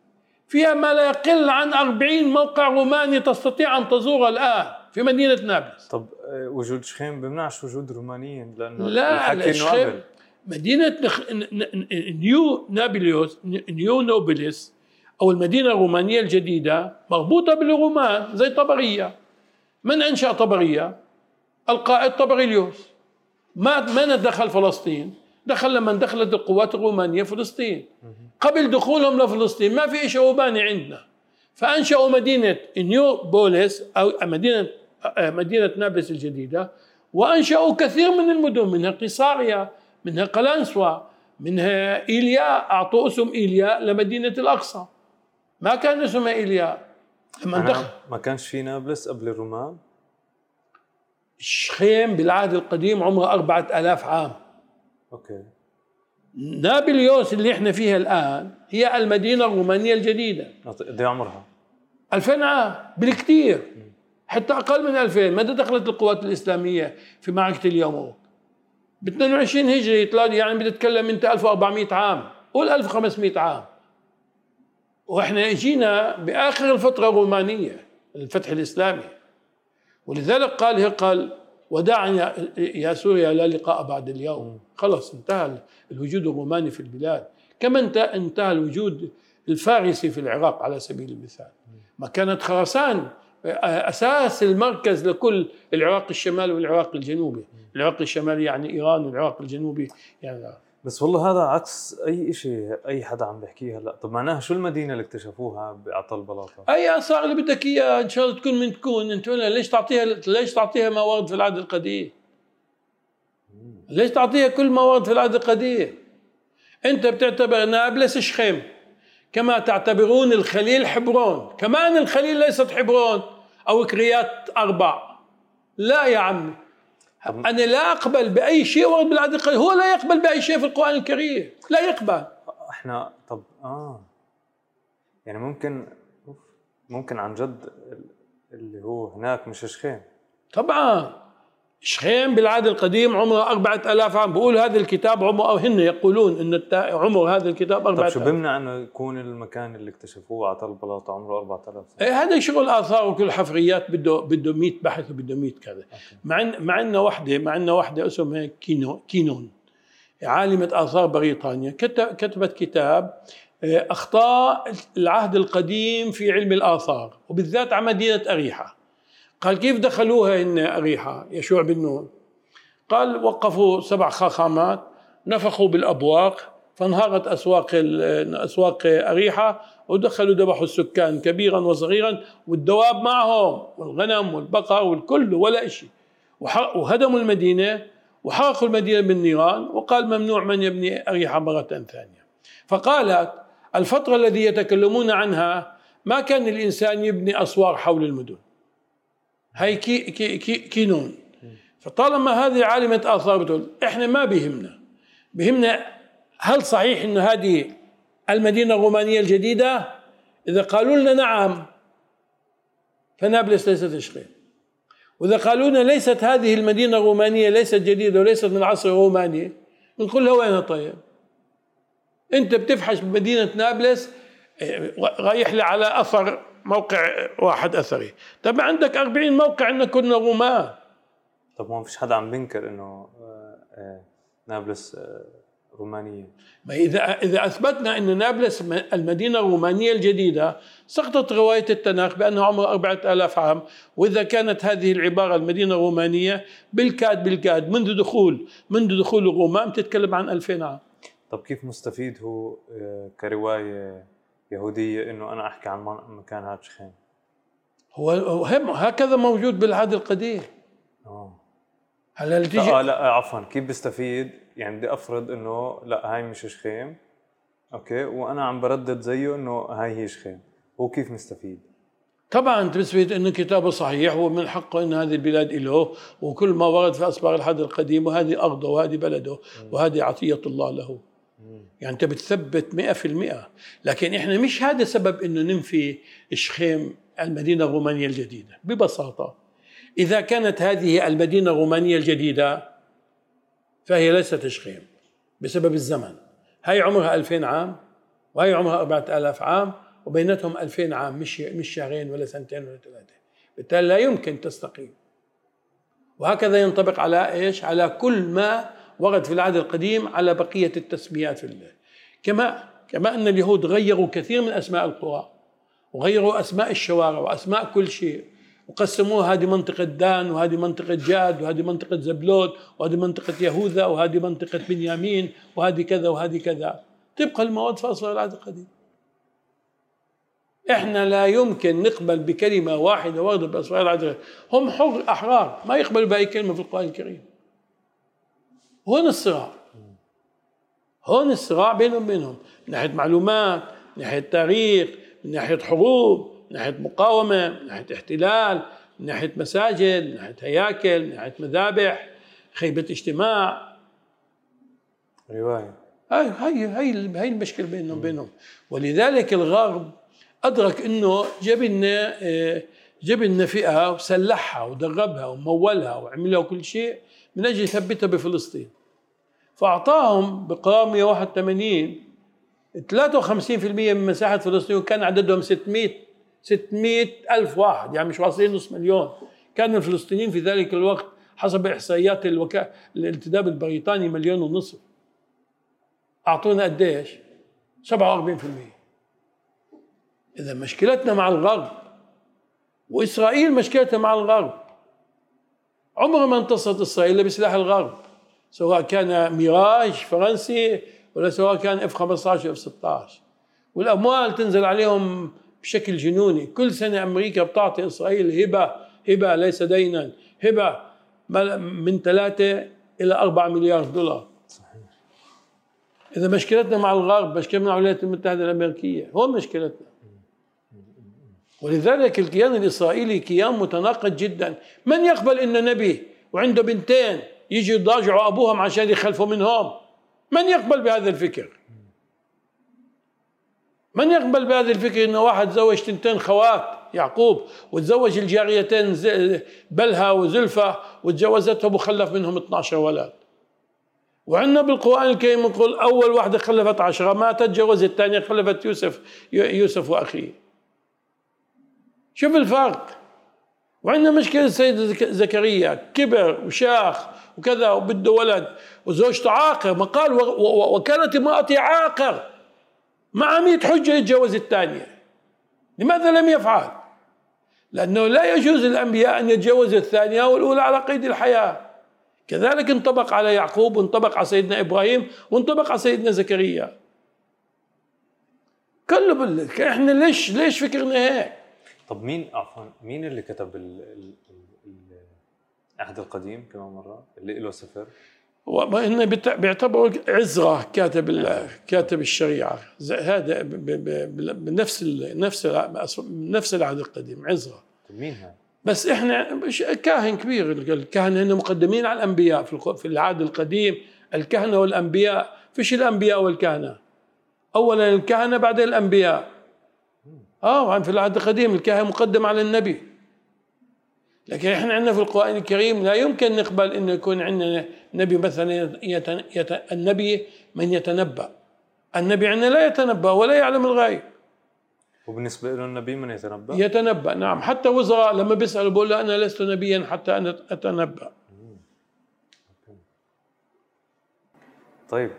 فيها ما لا يقل عن 40 موقع روماني تستطيع أن تزوره الآن في مدينة نابلس. طب وجود شخيم بمنعش وجود رومانيين لأنه لا شخيم مدينة نيو نابلس أو المدينة الرومانية الجديدة مربوطة بالرومان زي طبرية. من أنشأ طبرية؟ القائد طبريليوس. ما دخل فلسطين؟ دخل لما دخلت القوات الرومانية فلسطين. قبل دخولهم لفلسطين ما في شيء روماني عندنا، فأنشأوا مدينة نيو بوليس أو مدينة نابلس الجديدة، وأنشأوا كثير من المدن، منها قيصاريا، منها قلنسوة، منها إيليا. أعطوا اسم إيليا لمدينة الأقصى، ما كان اسمها إيليا. ما كانش في نابلس قبل الرومان. شخيم بالعهد القديم عمره 4000 عام. أوكي. نابليوس اللي احنا فيها الآن هي المدينة الرومانية الجديدة. دي عمرها 2000 عام بالكثير، حتى أقل من 2000. متى دخلت القوات الإسلامية في معركة اليرموك؟ ب 22 هجري يعني بتتكلم أنت 1400 عام، قول 1500 عام. وإحنا جينا بآخر الفترة الرومانية الفتح الإسلامي، ولذلك قال هرقل وداعا يا سوريا لا لقاء بعد اليوم. خلص انتهى الوجود الروماني في البلاد، كما انتهى الوجود الفارسي في العراق على سبيل المثال. ما كانت خراسان أساس المركز لكل العراق الشمالي والعراق الجنوبي. العراق الشمالي يعني إيران، والعراق الجنوبي يعني. بس والله هذا عكس أي شيء أي حدا عم بيحكيه هلا. طب معناها شو المدينة اللي اكتشفوها بعطل البلاطة؟ أي آثار اللي بدك إياها إن شاء الله تكون من تكون. أنت ليش تعطيها ما ورد في العهد القديم؟ ليش تعطيها كل ما ورد في العهد القديم؟ أنت بتعتبر نابلس شخيم كما تعتبرون الخليل حبرون. كمان الخليل ليست حبرون أو كريات أربع. لا يا عمي، أنا لا أقبل بأي شيء ورد بالعهد القديم. هو لا يقبل بأي شيء في القرآن الكريم، لا يقبل. إحنا طب يعني ممكن عن جد اللي هو هناك مش شخيم. طبعا شخيم بالعهد القديم عمره 4000 عام. بقول هذا الكتاب عمره، أو هن يقولون إن عمر هذا الكتاب 4000. طب شو بمنع إنه يكون المكان اللي اكتشفوه على البلاطة عمره 4000 سنة؟ إيه هذا شغل آثار وكل حفريات بده 100 بحث وبده 100 كذا. مع إن واحدة اسمها كينون، عالمة آثار بريطانيا، كتبت كتاب أخطاء العهد القديم في علم الآثار، وبالذات على مدينة أريحا. قال كيف دخلوها إن أريحا يشوع بن نون؟ قال وقفوا 7 خاخامات، نفخوا بالأبواق، فانهارت أسواق أريحا، ودخلوا ذبحوا السكان كبيرا وصغيرا، والدواب معهم والغنم والبقر والكل ولا شيء، وهدموا المدينة وحرقوا المدينة بالنيران. وقال ممنوع من يبني أريحا مرة ثانية. فقالت الفترة التي يتكلمون عنها ما كان الإنسان يبني أسوار حول المدن. هاي كينون. فطالما هذه عالمة آثار بتقول إحنا ما بهمنا هل صحيح إن هذه المدينة الرومانية الجديدة؟ إذا قالوا لنا نعم فنابلس ليست شخيم، وإذا قالوا لنا ليست هذه المدينة الرومانية، ليست جديدة وليست من العصر الروماني، بنقول لها وين؟ طيب أنت بتفحش بمدينة نابلس، رايح لي على أثر موقع واحد أثري، طب عندك 40 موقع إنه كنا رومان. طب ما فيش حدا عم بينكر إنه نابلس رومانية. ما إذا أثبتنا إن نابلس المدينة الرومانية الجديدة، سقطت رواية التناخ بأنه عمره 4000 عام. وإذا كانت هذه العبارة المدينة الرومانية بالكاد منذ دخول الرومان تتكلم عن 2000 عام. طب كيف مستفيد هو كرواية يهودية إنه أنا أحكي عن مكان هذا شخيم؟ هو هكذا موجود بالعهد القديم. هلا لا عفوا، كيف بستفيد؟ يعني بدي أفرض إنه لا هاي مش شخيم، أوكي، وأنا عم بردد زيه إنه هاي هي شخيم. هو كيف مستفيد؟ طبعا تثبت إنه كتابه صحيح، ومن حقه إن هذه البلاد إله، وكل ما ورد في أسبار العهد القديم، وهذه أرضه وهذه بلده وهذه عطية الله له. يعني أنت بتثبت 100%. لكن إحنا مش هذا سبب إنه ننفي شخيم المدينة الرومانية الجديدة. ببساطة إذا كانت هذه المدينة الرومانية الجديدة فهي ليست شخيم بسبب الزمن. هاي عمرها 2000 عام وهي عمرها 4000 عام، وبينتهم 2000 عام، مش شهرين ولا سنتين ولا ثلاثة. بالتالي لا يمكن تستقيم. وهكذا ينطبق على إيش؟ على كل ما ورد في العهد القديم على بقية التسميات في الله. كما أن اليهود غيروا كثير من أسماء القرى، وغيروا أسماء الشوارع وأسماء كل شيء، وقسموها هذه منطقة دان، وهذه منطقة جاد، وهذه منطقة زبلون، وهذه منطقة يهوذا، وهذه منطقة بنيامين، وهذه كذا وهذه كذا، طبق المواد في أصل العهد القديم. إحنا لا يمكن نقبل بكلمة واحدة وردت بأسرار العهد القديم. هم حر أحرار، ما يقبلوا بأي كلمة في القرآن الكريم. هون الصراع بينهم من ناحية معلومات، من ناحية تاريخ، من ناحية حروب، من ناحية مقاومة، من ناحية احتلال، من ناحية مساجد، من ناحية هياكل، من ناحية مذابح، خيمة اجتماع، رواية. هاي المشكلة بينهم. ولذلك الغرب أدرك إنه جاب لنا فئة وسلحها ودربها ومولها وعملها كل شيء من أجل يثبتها بفلسطين. فأعطاهم بقرار 181 53% من مساحة فلسطين، وكان عددهم 600 ألف واحد، يعني مش واصلين نصف مليون. كان الفلسطينيين في ذلك الوقت حسب إحصائيات الانتداب البريطاني 1.5 مليون. أعطونا قديش؟ 47%. إذا مشكلتنا مع الغرب، وإسرائيل مشكلتها مع الغرب. عمر ما انتصرت إسرائيل بسلاح الغرب، سواء كان ميراج فرنسي ولا سواء كان F-15 أو F-16. والأموال تنزل عليهم بشكل جنوني. كل سنة أمريكا بتعطي إسرائيل هبة ليس دينا، هبة من 3 إلى 4 مليار دولار. إذا مشكلتنا مع الغرب مشكلتنا مع الولايات المتحدة الأمريكية، هون مشكلتنا. ولذلك الكيان الإسرائيلي كيان متناقض جدا. من يقبل إن نبي وعنده 2 يجي يضاجعوا أبوهم عشان يخلفوا منهم؟ من يقبل بهذا الفكر؟ من يقبل بهذا الفكر إن واحد تزوج 2 خوات يعقوب، وتزوج الجاريتين بلها وزلفة، وتجوزتهم وخلف منهم 12 ولد؟ وعندنا بالقرآن الكريم نقول أول واحدة خلفت 10 ماتت، تجوزت الثانية خلفت يوسف وأخيه. شوف الفرق. وعندنا مشكلة السيد زكريا، كبر وشاخ وكذا وبده ولد، وزوجته عاقر، ما قال وكانت امرأتي عاقر، مع 100 حجة يتجوز الثانية. لماذا لم يفعل؟ لأنه لا يجوز للأنبياء أن يتجوزوا الثانية والأولى على قيد الحياة. كذلك انطبق على يعقوب، وانطبق على سيدنا إبراهيم، وانطبق على سيدنا زكريا. كله إحنا ليش فكرنا هيك؟ طب مين اللي كتب العهد القديم كمان مرة اللي له سفر؟ وإنه بيعتبروا عزرا كاتب الشريعة. هذا بنفس العهد القديم عزرا. طب مين هذا؟ بس إحنا كاهن كبير. الكهنة هنا مقدمين على الأنبياء في العهد القديم. الكهنة والأنبياء، فيش الأنبياء والكهنة، أولا الكهنة بعدين الأنبياء. في العهد القديم الكاهن مقدم على النبي. لكن احنا عندنا في القرآن الكريم لا يمكن نقبل أن يكون عندنا نبي مثلا النبي من يتنبأ. النبي عندنا لا يتنبأ ولا يعلم الغيب. وبالنسبة له النبي من يتنبأ؟ يتنبأ، نعم. حتى وزراء لما بيسألوا بيقول له أنا لست نبيا حتى أنا أتنبأ. طيب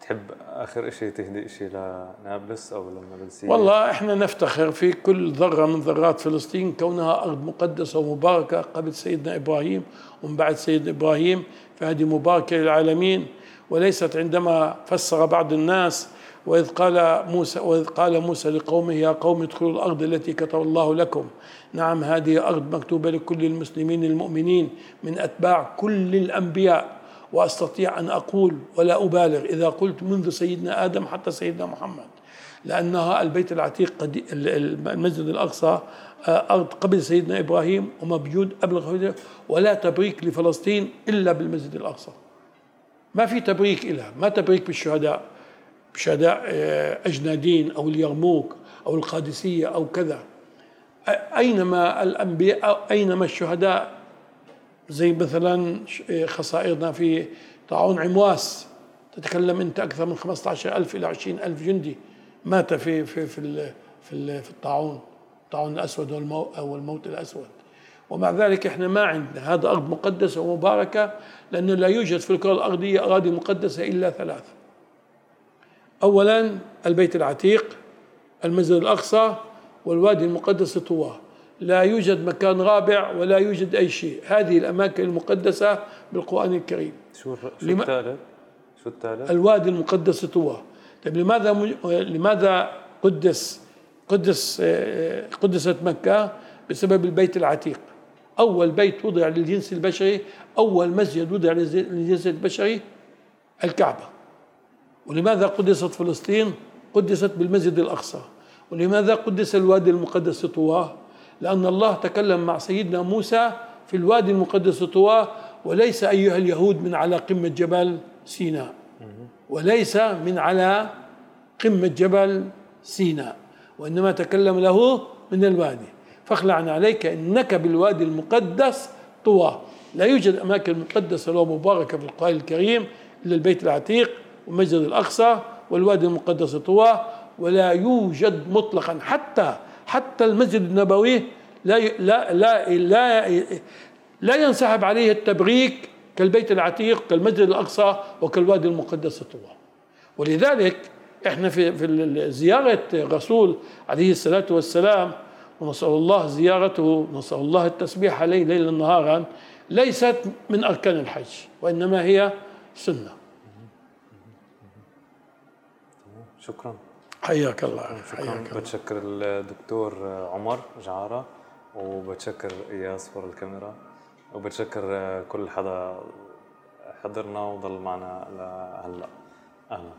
تحب آخر إشي تهدي إشي لنابلس أو للنابلسيين؟ والله إحنا نفتخر في كل ذرة من ذرات فلسطين كونها أرض مقدسة ومباركة قبل سيدنا إبراهيم ومن بعد سيدنا إبراهيم، فهذه مباركة للعالمين. وليست عندما فسر بعض الناس وإذ قال موسى لقومه يا قوم ادخلوا الأرض التي كتب الله لكم، نعم هذه أرض مكتوبة لكل المسلمين المؤمنين من أتباع كل الأنبياء. وأستطيع أن أقول ولا أبالغ إذا قلت منذ سيدنا آدم حتى سيدنا محمد، لأنها البيت العتيق المسجد الأقصى أرض قبل سيدنا إبراهيم وموجود قبل، ولا تبريك لفلسطين إلا بالمسجد الأقصى. ما في تبريك إلها، ما تبريك بالشهداء أجنادين أو اليرموك أو القادسية أو كذا. أينما الأنبياء أينما الشهداء، زي مثلا خسائرنا في طاعون عمواس، تتكلم أنت أكثر من 15,000 إلى 20,000 جندي مات في في في في, في الطاعون، الطاعون الأسود والموت الأسود. ومع ذلك احنا ما عندنا هذا أرض مقدسة ومباركة، لأنه لا يوجد في الكرة الأرضية أراضي مقدسة إلا ثلاث. أولا البيت العتيق، المسجد الأقصى، والوادي المقدس طوى. لا يوجد مكان رابع ولا يوجد أي شيء. هذه الأماكن المقدسة بالقرآن الكريم. شو التالي؟ الوادي المقدس طوى. طيب لماذا قدست مكة؟ بسبب البيت العتيق، أول بيت وضع للجنس البشري، أول مسجد وضع للجنس البشري الكعبة. ولماذا قدست فلسطين؟ قدست بالمسجد الأقصى. ولماذا قدس الوادي المقدس طوى؟ لأن الله تكلم مع سيدنا موسى في الوادي المقدس طوى، وليس أيها اليهود من على قمة جبل سيناء، وليس من على قمة جبل سيناء، وإنما تكلم له من الوادي. فاخلعنا عليك إنك بالوادي المقدس طوى. لا يوجد أماكن مقدسة لو مباركة في القرآن الكريم إلا البيت العتيق والمسجد الأقصى والوادي المقدس طوى. ولا يوجد مطلقا، حتى المسجد النبوي لا لا لا لا, لا ينسحب عليه التبريك كالبيت العتيق كالمسجد الأقصى وكالوادي المقدس طوى. ولذلك احنا في زيارة الرسول عليه الصلاة والسلام، ونسأل الله زيارته، نسأل الله التسبيح عليه ليلا نهارا، ليست من أركان الحج، وإنما هي سنة. شكرا، حياك الله. شكرا، بتشكر الدكتور عمر جعارة، وبتشكر إياس ورا الكاميرا، وبتشكر كل حدا حضرنا وضل معنا لهلا. أهلا.